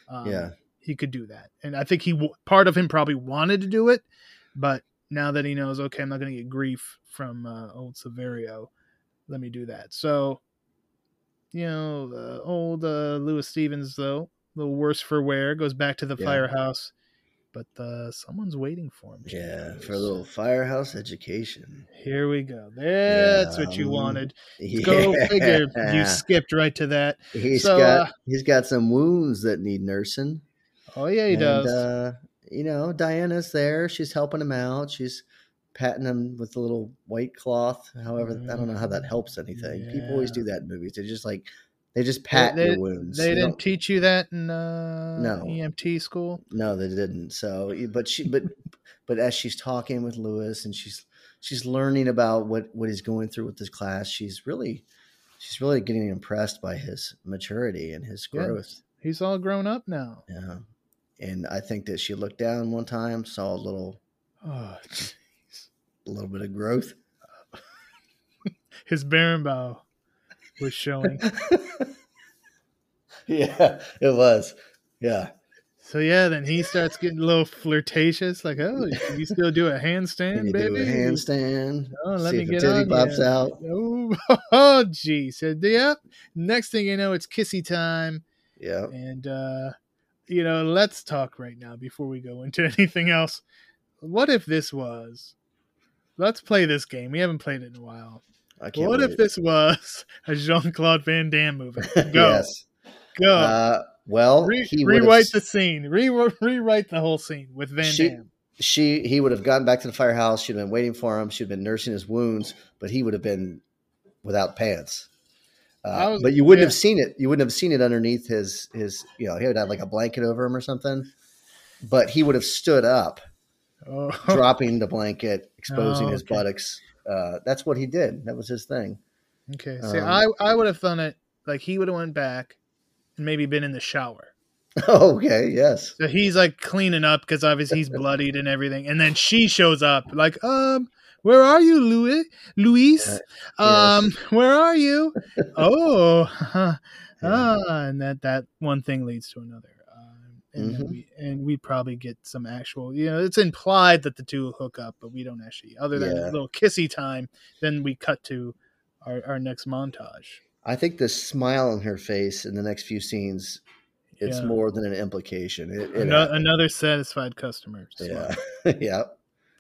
Um, yeah. He could do that. And I think he part of him probably wanted to do it, but now that he knows, okay, I'm not going to get grief from uh, old Silverio. Let me do that. So, you know, uh, old uh, Lewis Stevens, though, a little worse for wear, goes back to the yeah. firehouse, but uh, someone's waiting for him. Yeah, for a little firehouse education. Here we go. That's yeah. what you wanted. Yeah. Go figure. You skipped right to that. He's so, got uh, he's got some wounds that need nursing. Oh, yeah, he and, does. Uh, you know, Diana's there. She's helping him out. She's patting him with a little white cloth. However, mm. I don't know how that helps anything. Yeah. People always do that in movies. They just like, they just pat they, your wounds. They, they didn't teach you that in uh, no. E M T school? No, they didn't. So, but she, but, but as she's talking with Lewis and she's, she's learning about what, what he's going through with this class, she's really, she's really getting impressed by his maturity and his growth. Yes. He's all grown up now. Yeah. And I think that she looked down one time, saw a little, oh, a little bit of growth. His Barenbow was showing. Yeah, it was. Yeah. So yeah, then he starts getting a little flirtatious, like, "Oh, you still do a handstand, Can you baby? Do a handstand. Oh, let See me if get on pops yeah. out. Oh, geez. So, yep. Next thing you know, it's kissy time. Yeah. And uh, you know, let's talk right now before we go into anything else. What if this was, let's play this game. We haven't played it in a while. I can't what wait. If this was a Jean-Claude Van Damme movie? Go. Yes. Go. Uh, well, Re- he rewrite the scene. Re- rewrite the whole scene with Van she, Damme. She, he would have gone back to the firehouse. She'd been waiting for him. She'd been nursing his wounds, but he would have been without pants. Uh, was, but you wouldn't yeah. have seen it. You wouldn't have seen it underneath his, his, you know, he would have like a blanket over him or something, but he would have stood up, oh. dropping the blanket, exposing oh, okay. his buttocks. Uh, that's what he did. That was his thing. Okay. See, um, I, I would have done it. Like he would have went back and maybe been in the shower. Okay, yes. So he's like cleaning up because obviously he's bloodied and everything. And then she shows up like, um, where are you, Louis? Luis? Uh, yes. Um, where are you? oh, uh, ah, and that, that one thing leads to another. Um, and, mm-hmm. we, and we probably get some actual, you know, it's implied that the two hook up, but we don't actually, other than yeah. a little kissy time, then we cut to our, our next montage. I think the smile on her face in the next few scenes, it's yeah. more than an implication. It, it another, another satisfied customer. Yeah. yeah.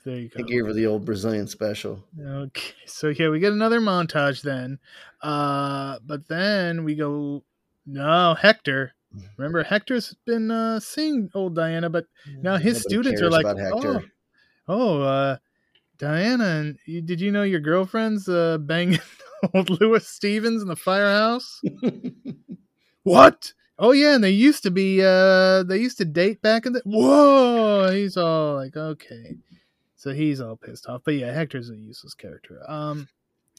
There you go. I gave her the old Brazilian special. Okay. So, yeah, we get another montage then. Uh, but then we go, no, Hector. Remember, Hector's been uh, seeing old Diana, but now his Nobody students are like, oh, oh uh, Diana, and you, did you know your girlfriend's uh, banging old Lewis Stevens in the firehouse? What? Oh yeah, and they used to be uh they used to date back in the whoa, he's all like, okay. So he's all pissed off. But yeah, Hector's a useless character. Um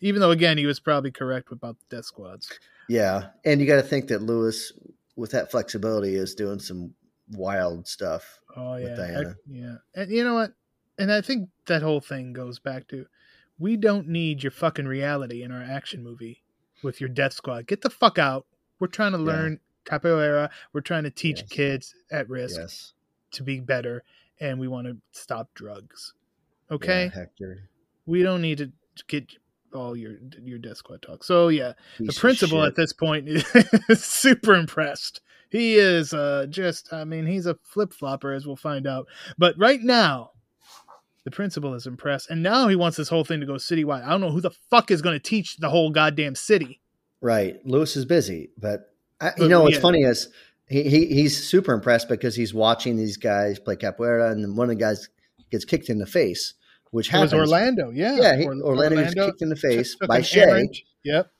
even though again he was probably correct about the death squads. Yeah. And you gotta think that Lewis with that flexibility is doing some wild stuff oh, yeah. with Diana. Hec- yeah. And you know what? And I think that whole thing goes back to we don't need your fucking reality in our action movie with your death squad. Get the fuck out. We're trying to learn yeah. capoeira. We're trying to teach yes. kids at risk yes. to be better, and we want to stop drugs. Okay, yeah, Hector. We don't need to get all your your death squad talk. So yeah, Piece the principal at this point is super impressed. He is uh, just, I mean, he's a flip flopper, as we'll find out. But right now, the principal is impressed, and now he wants this whole thing to go citywide. I don't know who the fuck is going to teach the whole goddamn city. Right, Lewis is busy, but. I, you know, what's yeah. funny is he, he he's super impressed because he's watching these guys play capoeira, and one of the guys gets kicked in the face, which happens. It was Orlando, yeah. Yeah, he, Orlando, Orlando gets kicked in the face by Shay. Yep.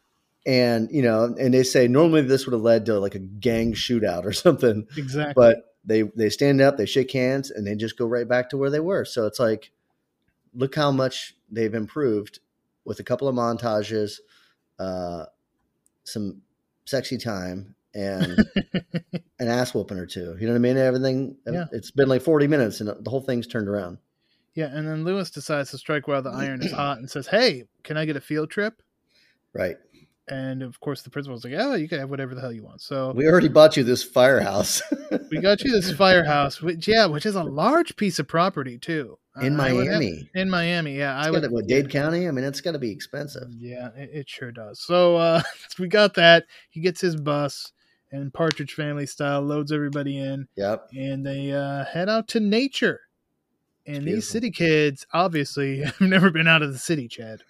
And, you know, and they say normally this would have led to like a gang shootout or something. Exactly. But they, they stand up, they shake hands, and they just go right back to where they were. So it's like, look how much they've improved with a couple of montages, uh, some – sexy time and an ass whooping or two. You know what I mean? Everything. Yeah. It's been like forty minutes and the whole thing's turned around. Yeah. And then Lewis decides to strike while the iron is hot and says, hey, can I get a field trip? Right. And of course the principal's like, oh, you can have whatever the hell you want. So we already bought you this firehouse. we got you this firehouse, which yeah, which is a large piece of property too. In I, Miami. I have, in Miami, yeah. It's I would, gotta, what, Dade County? I mean, it's got to be expensive. Yeah, it, it sure does. So uh, we got that. He gets his bus and Partridge Family style loads everybody in. Yep. And they uh, head out to nature. And these city kids obviously have never been out of the city, Chad.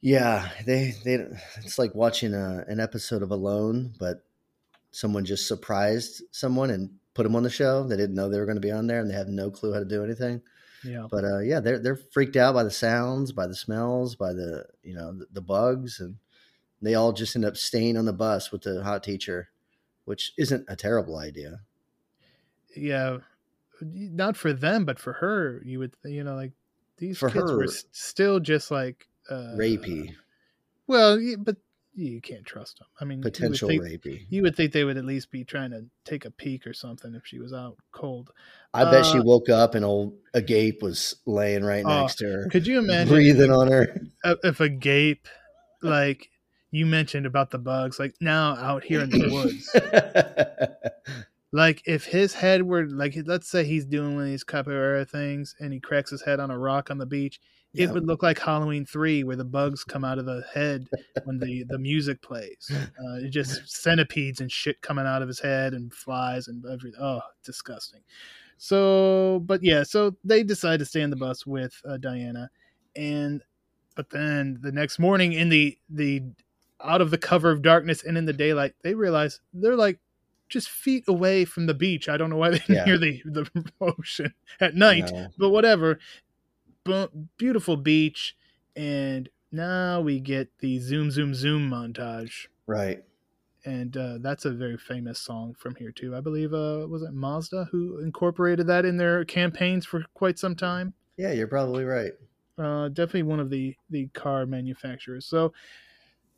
Yeah, they they. It's like watching a, an episode of Alone, but someone just surprised someone and put them on the show. They didn't know they were going to be on there, and they have no clue how to do anything. Yeah, but uh, yeah, they're they're freaked out by the sounds, by the smells, by the you know the, the bugs, and they all just end up staying on the bus with the hot teacher, which isn't a terrible idea. Yeah, not for them, but for her, you would you know like these for kids her, were still just like. Uh, rapey. Well, but you can't trust them. I mean, potential you think, rapey. You would think they would at least be trying to take a peek or something if she was out cold. I uh, bet she woke up and old Agape was laying right oh, next to her. Could you imagine breathing if, on her? If Agape, like you mentioned about the bugs, like now out here in the woods. Like if his head were like, let's say he's doing one of these capoeira things and he cracks his head on a rock on the beach. It yeah. would look like Halloween three where the bugs come out of the head when the, the music plays. Uh, it just centipedes and shit coming out of his head and flies and everything. Oh, disgusting. So, but yeah, so they decide to stay on the bus with uh, Diana. And, but then the next morning in the, the, out of the cover of darkness and in the daylight, they realize they're like just feet away from the beach. I don't know why they didn't yeah. hear the, the ocean at night, no. but whatever. Beautiful beach, and now we get the zoom zoom zoom montage, right? And uh that's a very famous song from here too. I believe uh was it Mazda who incorporated that in their campaigns for quite some time? Yeah, you're probably right. Uh definitely one of the the car manufacturers. So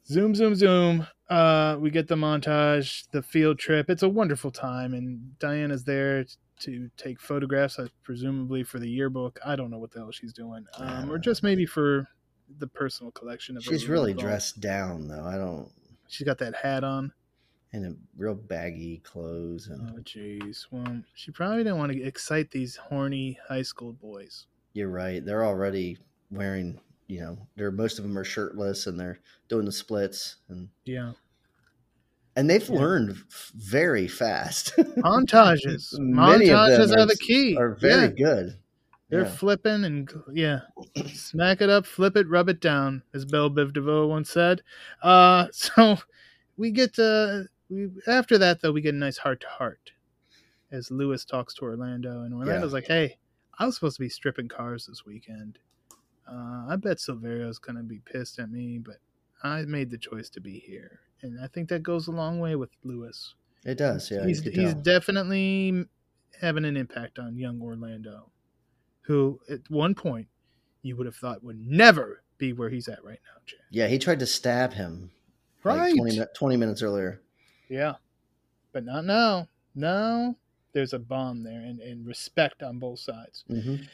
Zoom, zoom, zoom. Uh, we get the montage, the field trip. It's a wonderful time, and Diana's there to take photographs, presumably for the yearbook. I don't know what the hell she's doing, um, or just maybe for the personal collection. Of She's really phone. dressed down, though. I don't. She's got that hat on. And a real baggy clothes. And... Oh, jeez. Well, she probably didn't want to excite these horny high school boys. You're right. They're already wearing, you know, they're most of them are shirtless and they're doing the splits. And yeah. And they've yeah. learned very fast. Montages. Many Montages of them are, are the key. Are very yeah. good. They're yeah. flipping and, yeah, smack it up, flip it, rub it down, as Belle Biv DeVoe once said. Uh, so we get to... We, after that, though, we get a nice heart-to-heart as Lewis talks to Orlando. And Orlando's yeah. like, hey, I was supposed to be stripping cars this weekend. Uh, I bet Silverio's going to be pissed at me, but I made the choice to be here. And I think that goes a long way with Lewis. It does, yeah. He's, he's definitely having an impact on young Orlando, who at one point you would have thought would never be where he's at right now, Jay. Yeah, he tried to stab him right like twenty, twenty minutes earlier. Yeah, but not now. Now there's a bomb there and, and respect on both sides. Mm-hmm.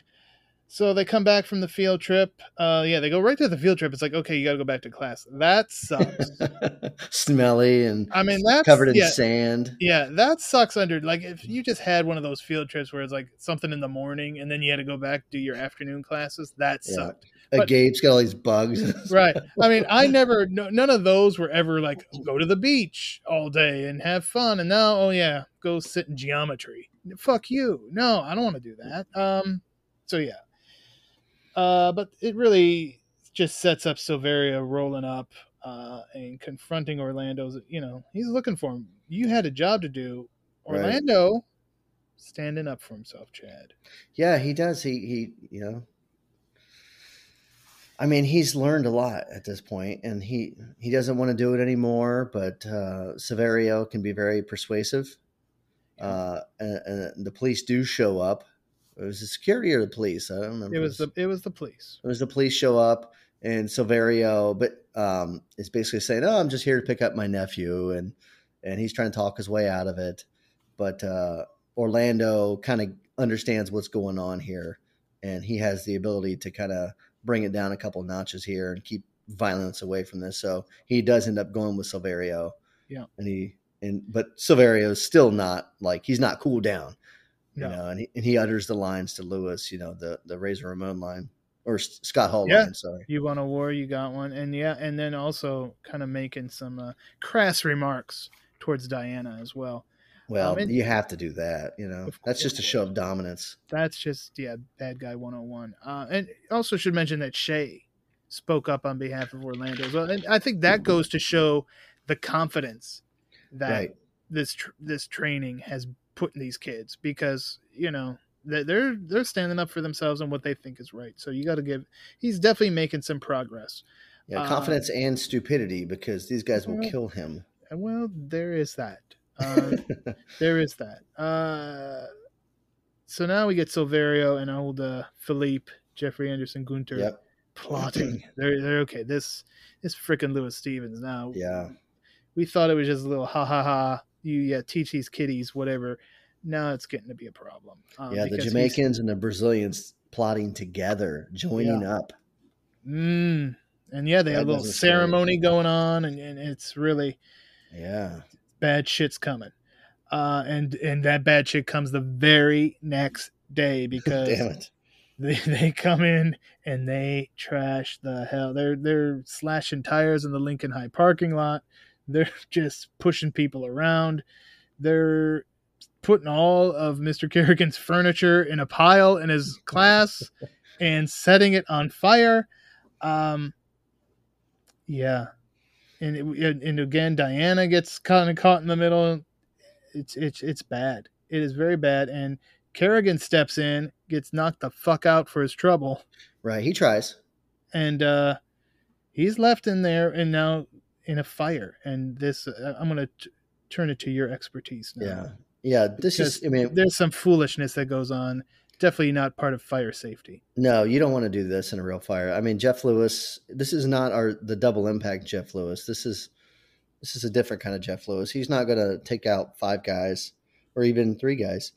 So they come back from the field trip. Uh, yeah, they go right to the field trip. It's like, okay, you got to go back to class. That sucks. Smelly and I mean, that's, covered in yeah, sand. Yeah, that sucks under, like, if you just had one of those field trips where it's like something in the morning and then you had to go back do your afternoon classes, that yeah. sucked. But, Gabe's got all these bugs. Right. I mean, I never, no, none of those were ever like, go to the beach all day and have fun. And now, oh yeah, go sit in geometry. Fuck you. No, I don't want to do that. Um. So yeah. Uh, but it really just sets up Silverio rolling up uh, and confronting Orlando's, you know, he's looking for him. You had a job to do. Orlando right. standing up for himself, Chad. Yeah, he does. He, he, you know, I mean, he's learned a lot at this point and he, he doesn't want to do it anymore, but uh, Silverio can be very persuasive. Yeah. Uh, and, and the police do show up. It was the security or the police. I don't remember. It was the it was the police. It was the police show up and Silverio, but um, is basically saying, "Oh, I'm just here to pick up my nephew," and and he's trying to talk his way out of it. But uh, Orlando kind of understands what's going on here, and he has the ability to kind of bring it down a couple notches here and keep violence away from this. So he does end up going with Silverio. Yeah, and he and but Silverio's still not like he's not cooled down. You no. know, and he, and he utters the lines to Lewis, you know, the, the Razor Ramon line or S- Scott Hall yeah. line. Sorry. You want a war, you got one. And yeah. And then also kind of making some uh, crass remarks towards Diana as well. Well, um, and, you have to do that. You know, that's just a show of dominance. That's just, yeah. Bad guy one oh one. Uh, and also should mention that Shay spoke up on behalf of Orlando as well. And I think that goes to show the confidence that right. this, tr- this training has putting these kids, because you know they're they're standing up for themselves and what they think is right. So you got to give. He's definitely making some progress. Yeah, confidence uh, and stupidity, because these guys will well, kill him. Well, there is that. Uh, there is that. Uh, so now we get Silverio and old uh, Philippe, Jeffrey Anderson Gunter yep. plotting. they're they're okay. This this freaking Lewis Stevens now. Yeah, we thought it was just a little ha ha ha. You yeah, teach these kiddies whatever. Now it's getting to be a problem. Um, yeah, the Jamaicans and the Brazilians plotting together, joining yeah. up. Mm. And yeah, they that have a little ceremony scary. going on, and, and it's really yeah bad shit's coming. Uh, and and that bad shit comes the very next day because Damn it. They they come in and they trash the hell. They're they're slashing tires in the Lincoln High parking lot. They're just pushing people around. They're putting all of Mister Kerrigan's furniture in a pile in his class and setting it on fire. Um, yeah. And, it, and again, Diana gets kind of caught in the middle. It's, it's, it's bad. It is very bad. And Kerrigan steps in, gets knocked the fuck out for his trouble. Right. He tries. And uh, he's left in there. And now, in a fire, and this uh, I'm going to turn it to your expertise now. Yeah, yeah. This because is, I mean, there's some foolishness that goes on definitely not part of fire safety. No, you don't want to do this in a real fire. I mean, Jeff Lewis, this is not our the double impact Jeff Lewis. This is this is a different kind of Jeff Lewis. He's not going to take out five guys or even three guys.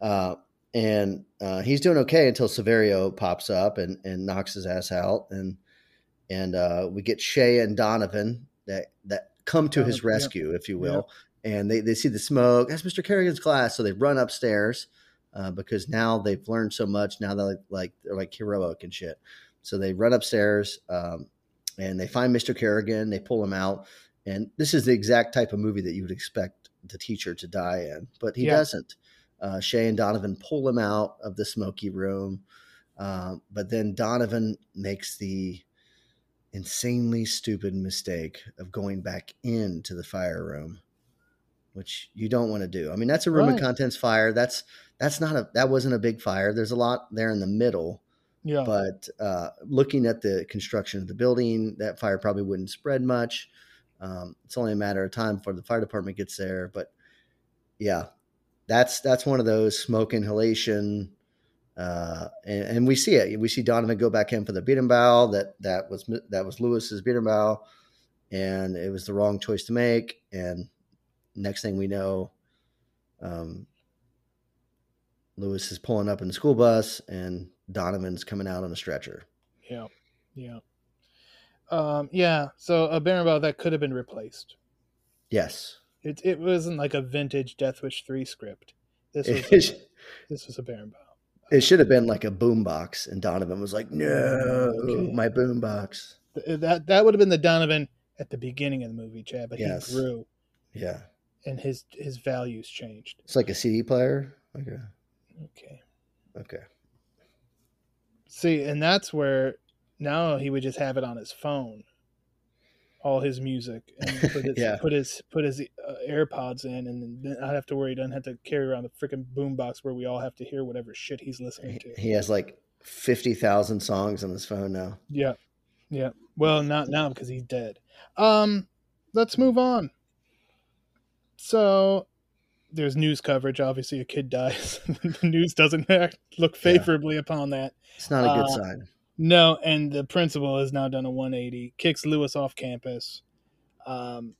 Uh, and uh, he's doing okay until Severio pops up and, and knocks his ass out. And and uh, we get Shea and Donovan that, that come to Donovan, his rescue, yep. if you will. Yep. And they, they see the smoke. That's Mister Kerrigan's class. So they run upstairs. Uh, because now they've learned so much. Now they're like, like they're like heroic and shit. So they run upstairs um, and they find Mister Kerrigan. They pull him out, and this is the exact type of movie that you would expect the teacher to die in, but he yeah. doesn't. Uh, Shea and Donovan pull him out of the smoky room, uh, but then Donovan makes the insanely stupid mistake of going back into the fire room, which you don't want to do. I mean, that's a room right. of contents fire. That's that's not a that wasn't a big fire. There's a lot there in the middle. Yeah. But uh, looking at the construction of the building, that fire probably wouldn't spread much. Um, it's only a matter of time before the fire department gets there. But yeah, that's that's one of those smoke inhalation. Uh, and, and we see it. We see Donovan go back in for the Biedenbau. That that was that was Lewis's Biedenbau, and it was the wrong choice to make. And next thing we know, um, Lewis is pulling up in the school bus and Donovan's coming out on a stretcher. Yeah. Yeah. Um, yeah. So a Biedenbau that could have been replaced. Yes. It it wasn't like a vintage Death Wish three script. This was, a, this was a Biedenbau. It should have been like a boombox. And Donovan was like, no, okay. my boombox. That, that would have been the Donovan at the beginning of the movie, Chad, but yes. he grew. Yeah. And his his values changed. It's like a C D player. Okay. Okay. Okay. See, and that's where now he would just have it on his phone, all his music, and put his yeah. put his put his uh, AirPods in, and then I'd have to worry. He doesn't have to carry around the freaking boombox where we all have to hear whatever shit he's listening to. He has like fifty thousand songs on his phone now. Yeah. Yeah. Well, not now because he's dead. Um, let's move on. So there's news coverage. Obviously, a kid dies. The news doesn't look favorably yeah. upon that. It's not a good uh, sign. No, and the principal has now done a one eighty, kicks Lewis off campus. Um,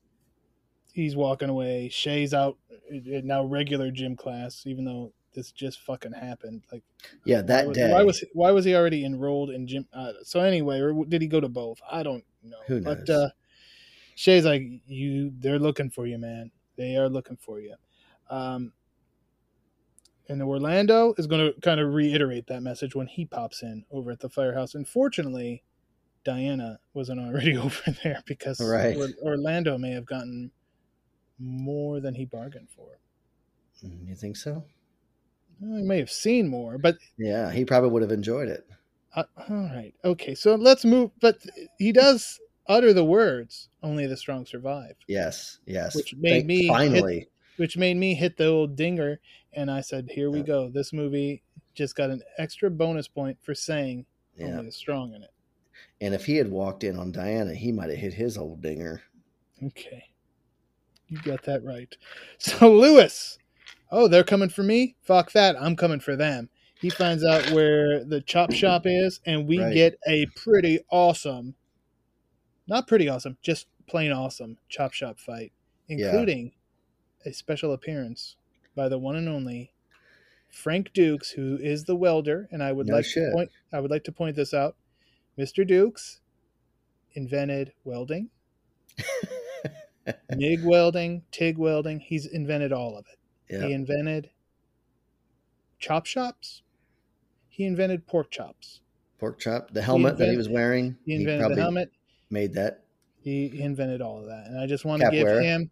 he's walking away. Shay's out in now regular gym class, even though this just fucking happened. Like, yeah, that why was, day. Why was why was he already enrolled in gym? Uh, so anyway, or did he go to both? I don't know. Who knows? But uh, Shay's like, you. They're looking for you, man. They are looking for you. Um, and Orlando is going to kind of reiterate that message when he pops in over at the firehouse. Unfortunately, Diana wasn't already over there because right. Orlando may have gotten more than he bargained for. You think so? Well, he may have seen more, but... Yeah, he probably would have enjoyed it. Uh, all right. Okay, so let's move. But he does... utter the words, only the strong survive. Yes, yes. Which made Thank, me finally hit, which made me hit the old dinger, and I said, here we yeah. go. This movie just got an extra bonus point for saying yeah. only the strong in it. And if he had walked in on Diana, he might have hit his old dinger. Okay. You got that right. So Lewis, oh, they're coming for me? Fuck that. I'm coming for them. He finds out where the chop shop is, and we right. get a pretty awesome Not pretty awesome, just plain awesome chop shop fight, including yeah. a special appearance by the one and only Frank Dukes, who is the welder. And I would no like shit. to point I would like to point this out. Mister Dukes invented welding, MIG welding, TIG welding. He's invented all of it. Yeah. He invented chop shops. He invented pork chops. Pork chop, the helmet he invented, that he was wearing. He invented he probably... the helmet. Made that. He invented all of that. And I just want to give him,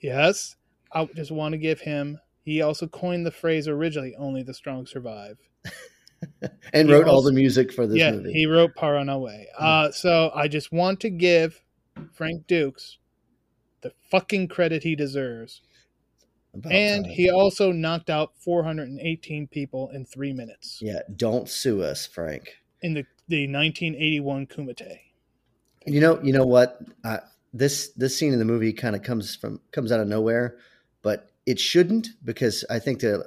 yes, I just want to give him, he also coined the phrase originally, only the strong survive. And he wrote also, all the music for this yeah, movie. He wrote Paranauê. Mm-hmm. Uh, so I just want to give Frank Dukes the fucking credit he deserves. About and time. He also knocked out four hundred eighteen people in three minutes. Yeah, don't sue us, Frank. In the, the nineteen eighty-one Kumite. You know, you know what? Uh, this this scene in the movie kind of comes from comes out of nowhere, but it shouldn't because I think that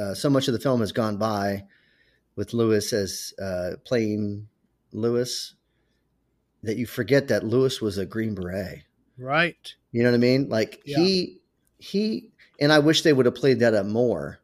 uh, so much of the film has gone by with Lewis as uh, playing Lewis, that you forget that Lewis was a Green Beret. Right. You know what I mean? Like yeah. he, he, and I wish they would have played that up more,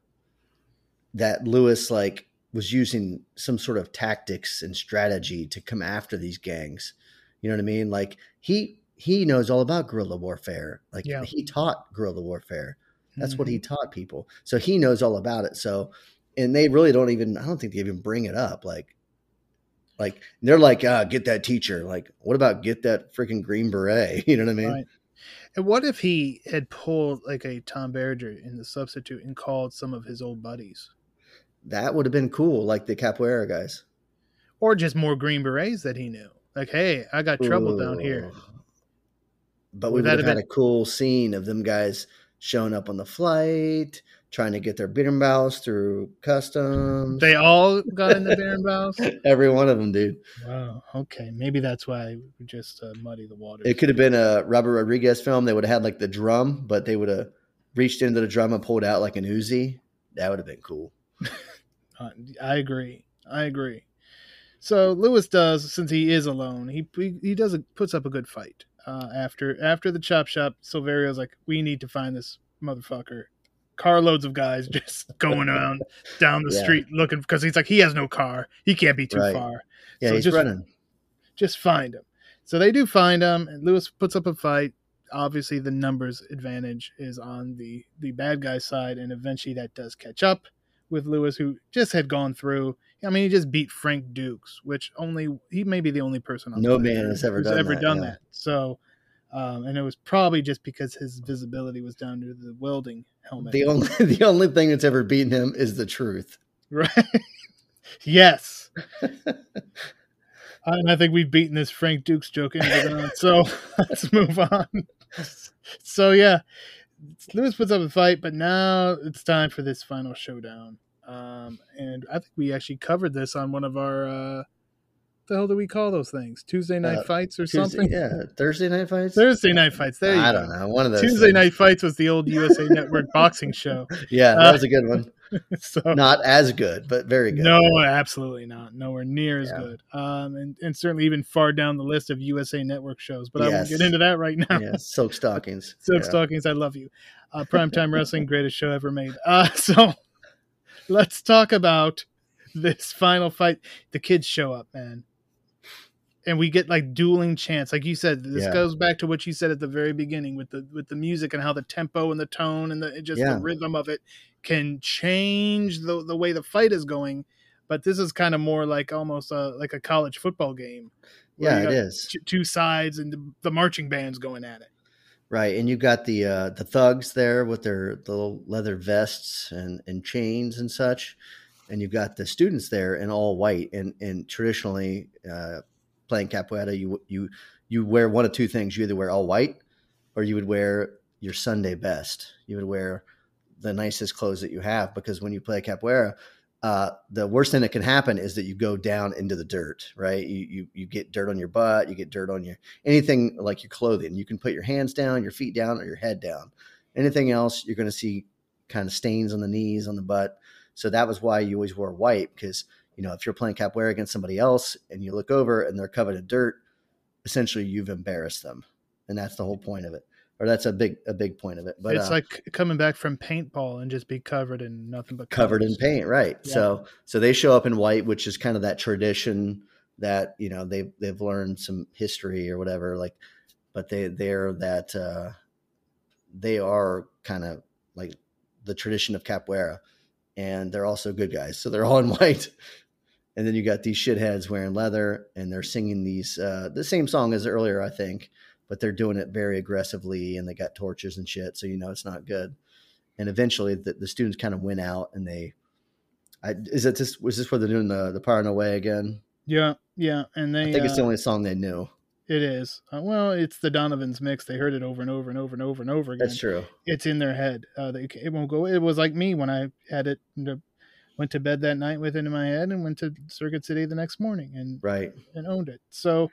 that Lewis like was using some sort of tactics and strategy to come after these gangs. You know what I mean? Like he, he knows all about guerrilla warfare. Like yeah. he taught guerrilla warfare. That's mm-hmm. what he taught people. So he knows all about it. So, and they really don't even, I don't think they even bring it up. Like, like they're like, ah, get that teacher. Like, what about get that freaking Green Beret? You know what I mean? Right. And what if he had pulled like a Tom Berenger in the substitute and called some of his old buddies? That would have been cool. Like the capoeira guys. Or just more Green Berets that he knew. Like, hey, I got trouble Ooh. down here. But we would, would have had been a cool scene of them guys showing up on the flight, trying to get their Birenbaus through customs. They all got in the Birenbaus? Every one of them, dude. Wow. Okay. Maybe that's why we just uh, muddy the water. It could have been a Robert Rodriguez film. They would have had like the drum, but they would have reached into the drum and pulled out like an Uzi. That would have been cool. I agree. I agree. So Lewis does, since he is alone, he he does a, puts up a good fight. Uh, after after the chop shop, Silverio's like, we need to find this motherfucker. Carloads of guys just going around down the yeah. street looking, because he's like, he has no car. He can't be too right. far. Yeah, so he's just running. Just find him. So they do find him, and Lewis puts up a fight. Obviously, the numbers advantage is on the, the bad guy side, and eventually that does catch up with Lewis, who just had gone through. I mean, he just beat Frank Dukes, which only he may be the only person on no man has ever done, ever that, done yeah. that. So, um, and it was probably just because his visibility was down to the welding helmet. The only the only thing that's ever beaten him is the truth, right? Yes, and I think we've beaten this Frank Dukes joke into the ground. So let's move on. So yeah, Lewis puts up a fight, but now it's time for this final showdown. Um, and I think we actually covered this on one of our, uh, what the hell do we call those things? Tuesday night uh, fights or Tuesday, something? Yeah. Thursday night fights. Thursday night fights. There you I go. I don't know. One of those Tuesday things. Night fights was the old U S A Network boxing show. Yeah. That uh, was a good one. So, not as good, but very good. No, yeah. absolutely not. Nowhere near as yeah. good. Um, and, and certainly even far down the list of U S A Network shows, but yes. I won't get into that right now. Yeah. Silk stockings. Silk yeah. stockings. I love you. Uh, Primetime Wrestling, greatest show ever made. Uh, so, let's talk about this final fight. The kids show up, man. And we get like dueling chants. Like you said, this yeah. goes back to what you said at the very beginning with the with the music and how the tempo and the tone and the just yeah. the rhythm of it can change the, the way the fight is going. But this is kind of more like almost a, like a college football game. Yeah, it is. Two sides and the, the marching band's going at it. Right, and you've got the uh, the thugs there with their the little leather vests and, and chains and such, and you've got the students there in all white. And and traditionally, uh, playing capoeira, you you you wear one of two things: you either wear all white, or you would wear your Sunday best. You would wear the nicest clothes that you have, because when you play capoeira, uh, the worst thing that can happen is that you go down into the dirt, right? You, you, you get dirt on your butt, you get dirt on your, anything like your clothing. You can put your hands down, your feet down, or your head down. Anything else, you're going to see kind of stains on the knees, on the butt. So that was why you always wore white, because, you know, if you're playing capoeira against somebody else and you look over and they're covered in dirt, essentially you've embarrassed them. And that's the whole point of it. Or that's a big, a big point of it. But it's uh, like coming back from paintball and just be covered in nothing but covered colors. In paint. Right. Yeah. So, so they show up in white, which is kind of that tradition that, you know, they've, they've learned some history or whatever, like, but they, they're that, uh, they are kind of like the tradition of capoeira, and they're also good guys. So they're all in white. And then you got these shitheads wearing leather, and they're singing these, uh, the same song as earlier, I think. But they're doing it very aggressively, and they got torches and shit. So, you know, it's not good. And eventually the, the students kind of went out, and they, I, is it this, was this where they're doing the, the Paranauê again? Yeah. Yeah. And they, I think uh, it's the only song they knew. It is. Uh, well, it's the Donovan's Mix. They heard it over and over and over and over and over again. That's true. It's in their head. Uh, they, it won't go. It was like me when I had it, went to bed that night with it in my head and went to Circuit City the next morning and, right. and owned it. So,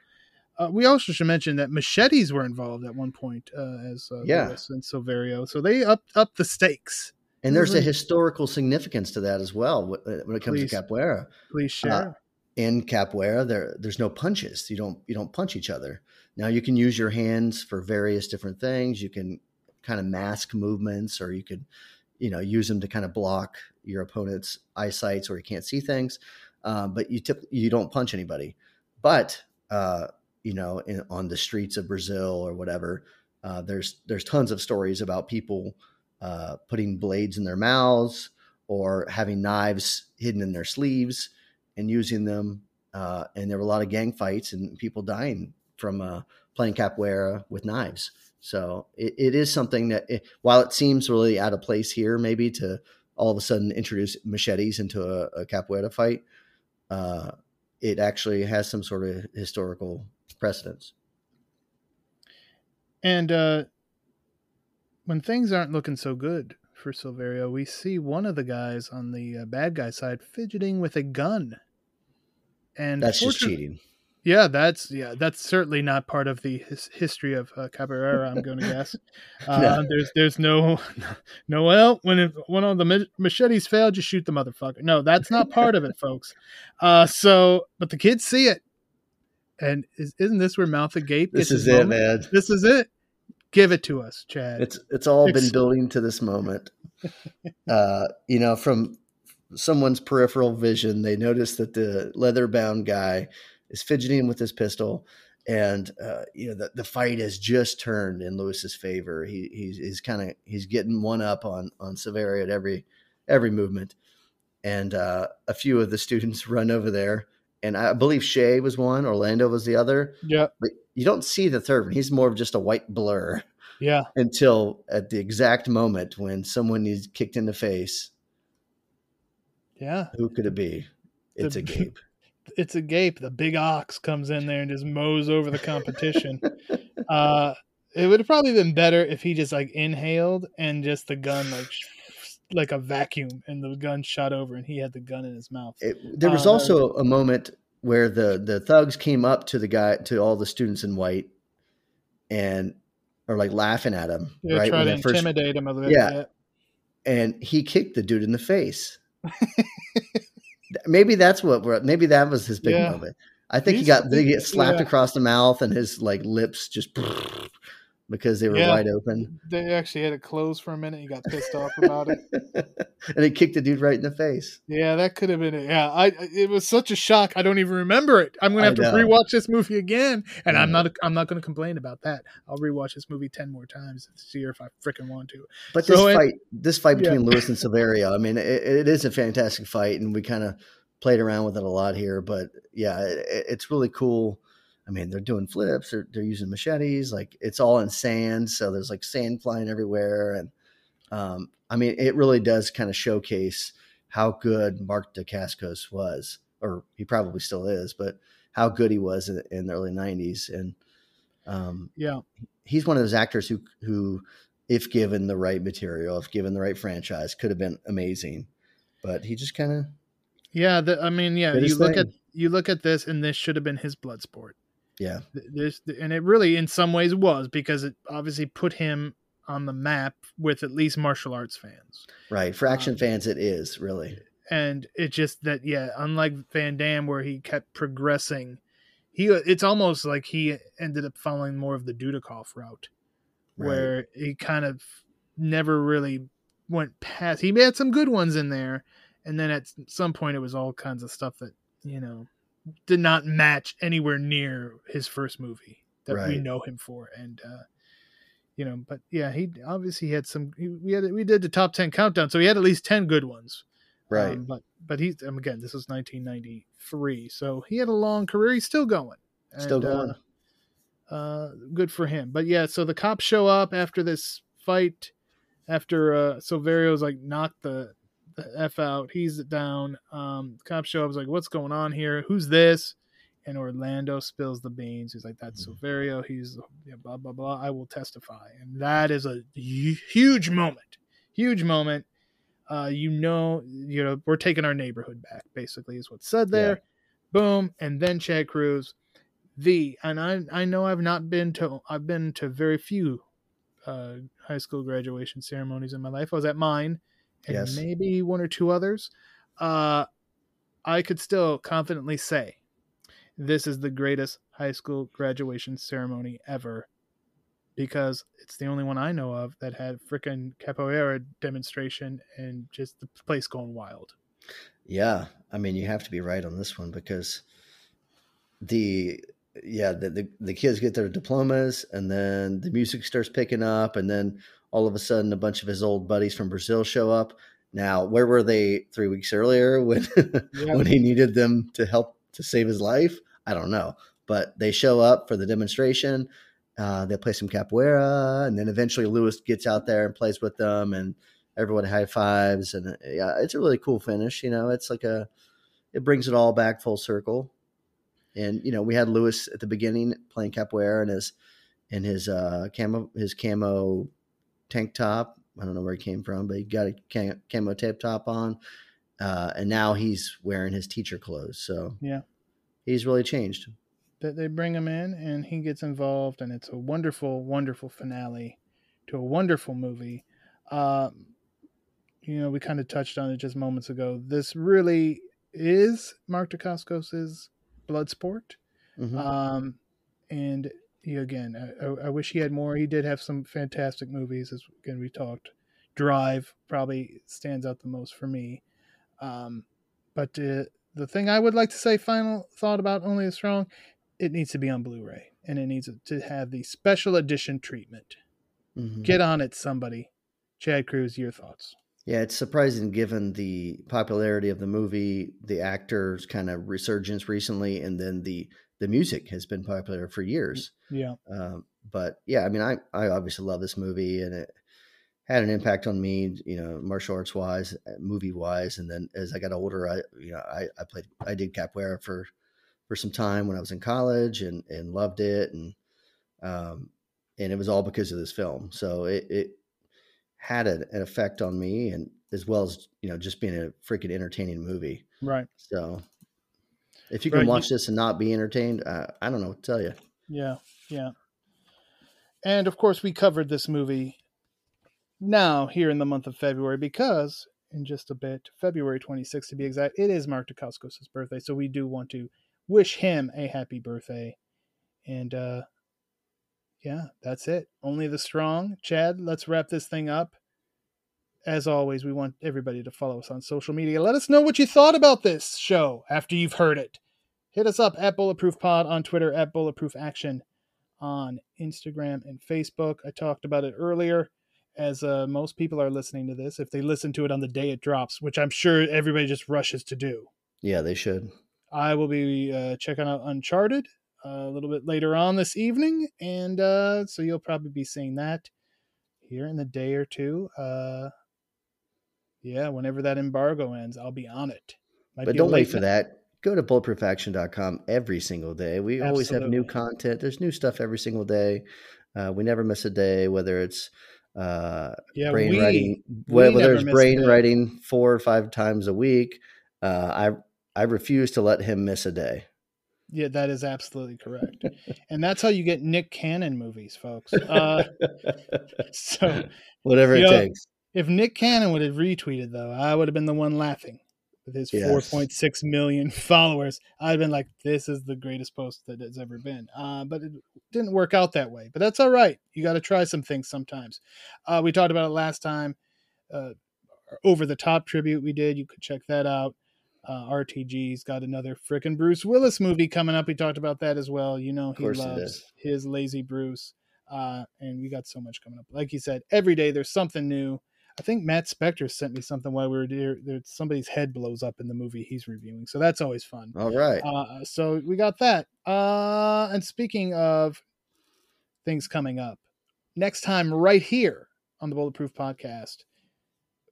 Uh, we also should mention that machetes were involved at one point uh, as uh, yeah. Lewis and Silverio. So they upped up the stakes. And there's mm-hmm. a historical significance to that as well when it comes please, to capoeira. Please share. Uh, in capoeira, there there's no punches. You don't you don't punch each other. Now you can use your hands for various different things. You can kind of mask movements, or you could, you know, use them to kind of block your opponent's eyesights, or you can't see things. Uh, but you tip, you don't punch anybody. But uh, you know, in, on the streets of Brazil or whatever, uh, there's there's tons of stories about people Uh, putting blades in their mouths or having knives hidden in their sleeves and using them. Uh, and there were a lot of gang fights and people dying from uh, playing capoeira with knives. So it, it is something that it, while it seems really out of place here, maybe to all of a sudden introduce machetes into a, a capoeira fight, uh, it actually has some sort of historical precedence. And, uh, when things aren't looking so good for Silverio, we see one of the guys on the uh, bad guy side fidgeting with a gun. And that's just cheating. Yeah, that's yeah, that's certainly not part of the his- history of uh, Capoeira, I'm going to guess. Uh, no. There's there's no, no, well, when it, one of the machetes failed, you shoot the motherfucker. No, that's not part of it, folks. Uh, so, but the kids see it. And is, isn't this where Mouth Agape gets his moment? This is it, man. This is it. Give it to us, Chad. It's it's all been building to this moment. Uh, you know, from someone's peripheral vision, they notice that the leather-bound guy is fidgeting with his pistol, and uh, you know the, the fight has just turned in Lewis's favor. He he's, he's kind of he's getting one up on on Silverio at every every movement, and uh, a few of the students run over there, and I believe Shea was one, Orlando was the other. Yeah. But you don't see the third one. He's more of just a white blur. Yeah. Until at the exact moment when someone is kicked in the face. Yeah. Who could it be? It's the, Agape. It's Agape. The big ox comes in there and just mows over the competition. uh, it would have probably been better if he just like inhaled and just the gun like like a vacuum and the gun shot over and he had the gun in his mouth. It, there was um, also a moment where the, the thugs came up to the guy, to all the students in white and are like laughing at him. Yeah, right? Trying to first, intimidate him a little bit. Yeah. Bit. And he kicked the dude in the face. Maybe that's what we're, maybe that was his big yeah. moment. I think He's, he got, they get slapped yeah. across the mouth and his like lips just because they were yeah. wide open. They actually had it closed for a minute. He got pissed off about it. And he kicked the dude right in the face. Yeah, that could have been it. Yeah, I, it was such a shock. I don't even remember it. I'm going to have to rewatch this movie again. And mm. I'm not I'm not going to complain about that. I'll rewatch this movie ten more times this year if I freaking want to. But so this, it, fight, this fight between yeah. Lewis and Silverio, I mean, it, it is a fantastic fight. And we kind of played around with it a lot here. But yeah, it, it's really cool. I mean, they're doing flips, they're, they're using machetes, like it's all in sand. So there's like sand flying everywhere. And um, I mean, it really does kind of showcase how good Mark Dacascos was, or he probably still is, but how good he was in, in the early nineties. And um, yeah, he's one of those actors who, who, if given the right material, if given the right franchise, could have been amazing, but he just kind of, yeah. The, I mean, yeah, you look thing. at, you look at this and this should have been his blood sport. Yeah, There's, and it really, in some ways, was because it obviously put him on the map with at least martial arts fans. Right, for action um, fans, it is really. And it just that, yeah. Unlike Van Damme, where he kept progressing, he it's almost like he ended up following more of the Dudikoff route, right. where he kind of never really went past. He had some good ones in there, and then at some point, it was all kinds of stuff that you know. did not match anywhere near his first movie that right. we know him for. And, uh, you know, but yeah, he obviously had some, he, we had, we did the top ten countdown. So he had at least ten good ones. Right. Um, but, but he's, um, again, this was nineteen ninety-three. So he had a long career. He's still going, and, still going. Uh, uh, good for him. But yeah, so the cops show up after this fight, after, uh, Silverio's like knocked the, The F out. He's down. Um, cops show up. I was like, what's going on here? Who's this? And Orlando spills the beans. He's like, that's mm-hmm. Silverio. He's yeah, blah, blah, blah. I will testify. And that is a huge moment. Huge moment. Uh, you know, you know, we're taking our neighborhood back, basically, is what's said there. Yeah. Boom. And then Chad Cruz. The, and I, I know I've not been to, I've been to very few uh, high school graduation ceremonies in my life. I was at mine. and yes. maybe one or two others, uh, I could still confidently say this is the greatest high school graduation ceremony ever, because it's the only one I know of that had frickin' capoeira demonstration and just the place going wild. Yeah. I mean, you have to be right on this one, because the, yeah, the, the, the kids get their diplomas, and then the music starts picking up, and then all of a sudden a bunch of his old buddies from Brazil show up. Now, where were they three weeks earlier when, yeah. when he needed them to help to save his life? I don't know, but they show up for the demonstration. Uh, they play some capoeira, and then eventually Lewis gets out there and plays with them, and everyone high fives. And yeah, it's a really cool finish. You know, it's like a, it brings it all back full circle. And, you know, we had Lewis at the beginning playing capoeira in his, in his, uh, camo, his camo tank top. I don't know where he came from, but he got a camo tape top on. Uh, and now he's wearing his teacher clothes. So yeah, he's really changed. That they bring him in and he gets involved, and it's a wonderful, wonderful finale to a wonderful movie. Uh, you know, we kind of touched on it just moments ago. This really is Mark Dacascos' Bloodsport. Mm-hmm. Um, and he, again, I, I wish he had more. He did have some fantastic movies, as again, we talked. Drive probably stands out the most for me. Um, but uh, the thing I would like to say, final thought about Only the Strong, it needs to be on Blu-ray, and it needs to have the special edition treatment. Mm-hmm. Get on it, somebody. Chad Cruz, your thoughts? Yeah, it's surprising given the popularity of the movie, the actor's kind of resurgence recently, and then the, the music has been popular for years. Yeah. Um, but yeah, I mean, I, I obviously love this movie, and it had an impact on me, you know, martial arts wise, movie wise. And then as I got older, I, you know, I, I played, I did capoeira for, for some time when I was in college, and, and loved it. And, um, and it was all because of this film. So it, it had an, an effect on me, and as well as, you know, just being a freaking entertaining movie. Right. So if you can right. watch this and not be entertained, uh, I don't know what to tell you. Yeah. Yeah. And of course we covered this movie now here in the month of February, because in just a bit, February twenty-sixth to be exact, it is Mark Dacascos' birthday. So we do want to wish him a happy birthday. And, uh, yeah, that's it. Only the Strong. Chad, let's wrap this thing up. As always, we want everybody to follow us on social media. Let us know what you thought about this show after you've heard it. Hit us up at Bulletproof Pod on Twitter, at Bulletproof Action on Instagram and Facebook. I talked about it earlier, as uh, most people are listening to this, if they listen to it on the day it drops, which I'm sure everybody just rushes to do. Yeah, they should. I will be uh, checking out Uncharted uh, a little bit later on this evening. And uh, so you'll probably be seeing that here in a day or two. Uh, yeah, whenever that embargo ends, I'll be on it. Might but don't wait for night. that. Go to Bulletproof Action dot com every single day. We Absolutely. always have new content. There's new stuff every single day. Uh, we never miss a day, whether it's uh, yeah, brain we, writing, we whether it's brain writing four or five times a week. Uh, I I refuse to let him miss a day. Yeah, that is absolutely correct. And that's how you get Nick Cannon movies, folks. Uh, so whatever it know, takes. If Nick Cannon would have retweeted, though, I would have been the one laughing with his yes. four point six million followers. I'd been like, this is the greatest post that has ever been. Uh, but it didn't work out that way. But that's all right. You got to try some things sometimes. Uh, we talked about it last time. Uh, over the top tribute we did. You could check that out. Uh, R T G's got another frickin' Bruce Willis movie coming up. We talked about that as well. You know, he loves his Lazy Bruce. Uh, and we got so much coming up. Like you said, every day there's something new. I think Matt Spector sent me something while we were there. there somebody's head blows up in the movie he's reviewing. So that's always fun. All right. Uh, so we got that. Uh, and speaking of things coming up, next time right here on the Bulletproof Podcast,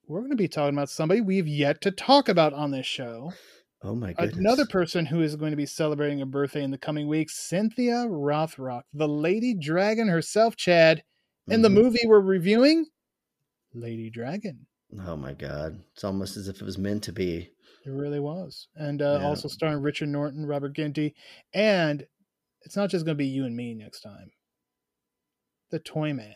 we're going to be talking about somebody we've yet to talk about on this show. Oh my goodness. Another person who is going to be celebrating a birthday in the coming weeks, Cynthia Rothrock, the Lady Dragon herself, Chad, in mm-hmm. the movie we're reviewing, Lady Dragon. Oh my God. It's almost as if it was meant to be. It really was. And uh, yeah. also starring Richard Norton, Robert Ginty. And it's not just going to be you and me next time. The Toy Man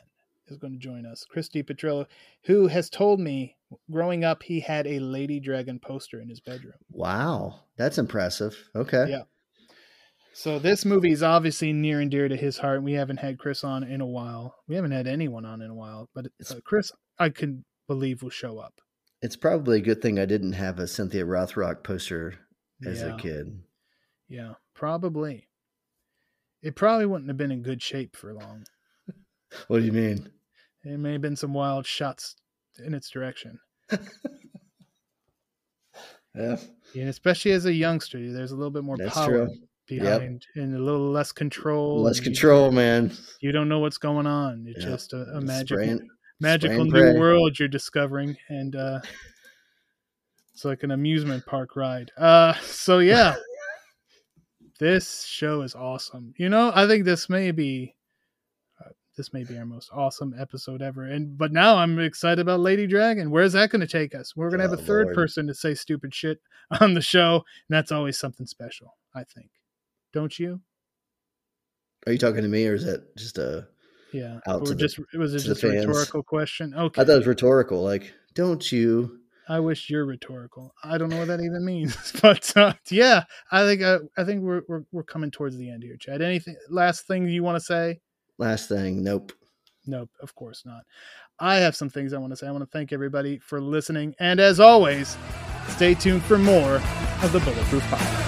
is going to join us. Chris DiPetrillo, who has told me growing up he had a Lady Dragon poster in his bedroom. Wow, that's impressive. Okay. Yeah. So this movie is obviously near and dear to his heart. We haven't had Chris on in a while. We haven't had anyone on in a while, but uh, Chris, I can believe, will show up. It's probably a good thing I didn't have a Cynthia Rothrock poster as yeah. a kid. Yeah, probably. It probably wouldn't have been in good shape for long. What do you mean? It may have been some wild shots in its direction. Yeah. And especially as a youngster, there's a little bit more That's power true. behind yep. and a little less control. Less control, you, man. You don't know what's going on. It's yep. just a, a magical, spraying, magical spraying new pray. world you're discovering. And uh, it's like an amusement park ride. Uh, so, yeah. This show is awesome. You know, I think this may be uh, this may be our most awesome episode ever. And but now I'm excited about Lady Dragon. Where is that going to take us? We're going to oh, have a third Lord. person to say stupid shit on the show, and that's always something special, I think. Don't you? Are you talking to me, or is that just a yeah? Out to just the, was it just a rhetorical question? Okay, I thought it was rhetorical. Like, don't you? I wish you're rhetorical. I don't know what that even means, but uh, yeah, I think uh, I think we're, we're we're coming towards the end here, Chad. Anything last thing you want to say? Last thing, nope, nope. Of course not. I have some things I want to say. I want to thank everybody for listening, and as always, stay tuned for more of the Bulletproof Podcast.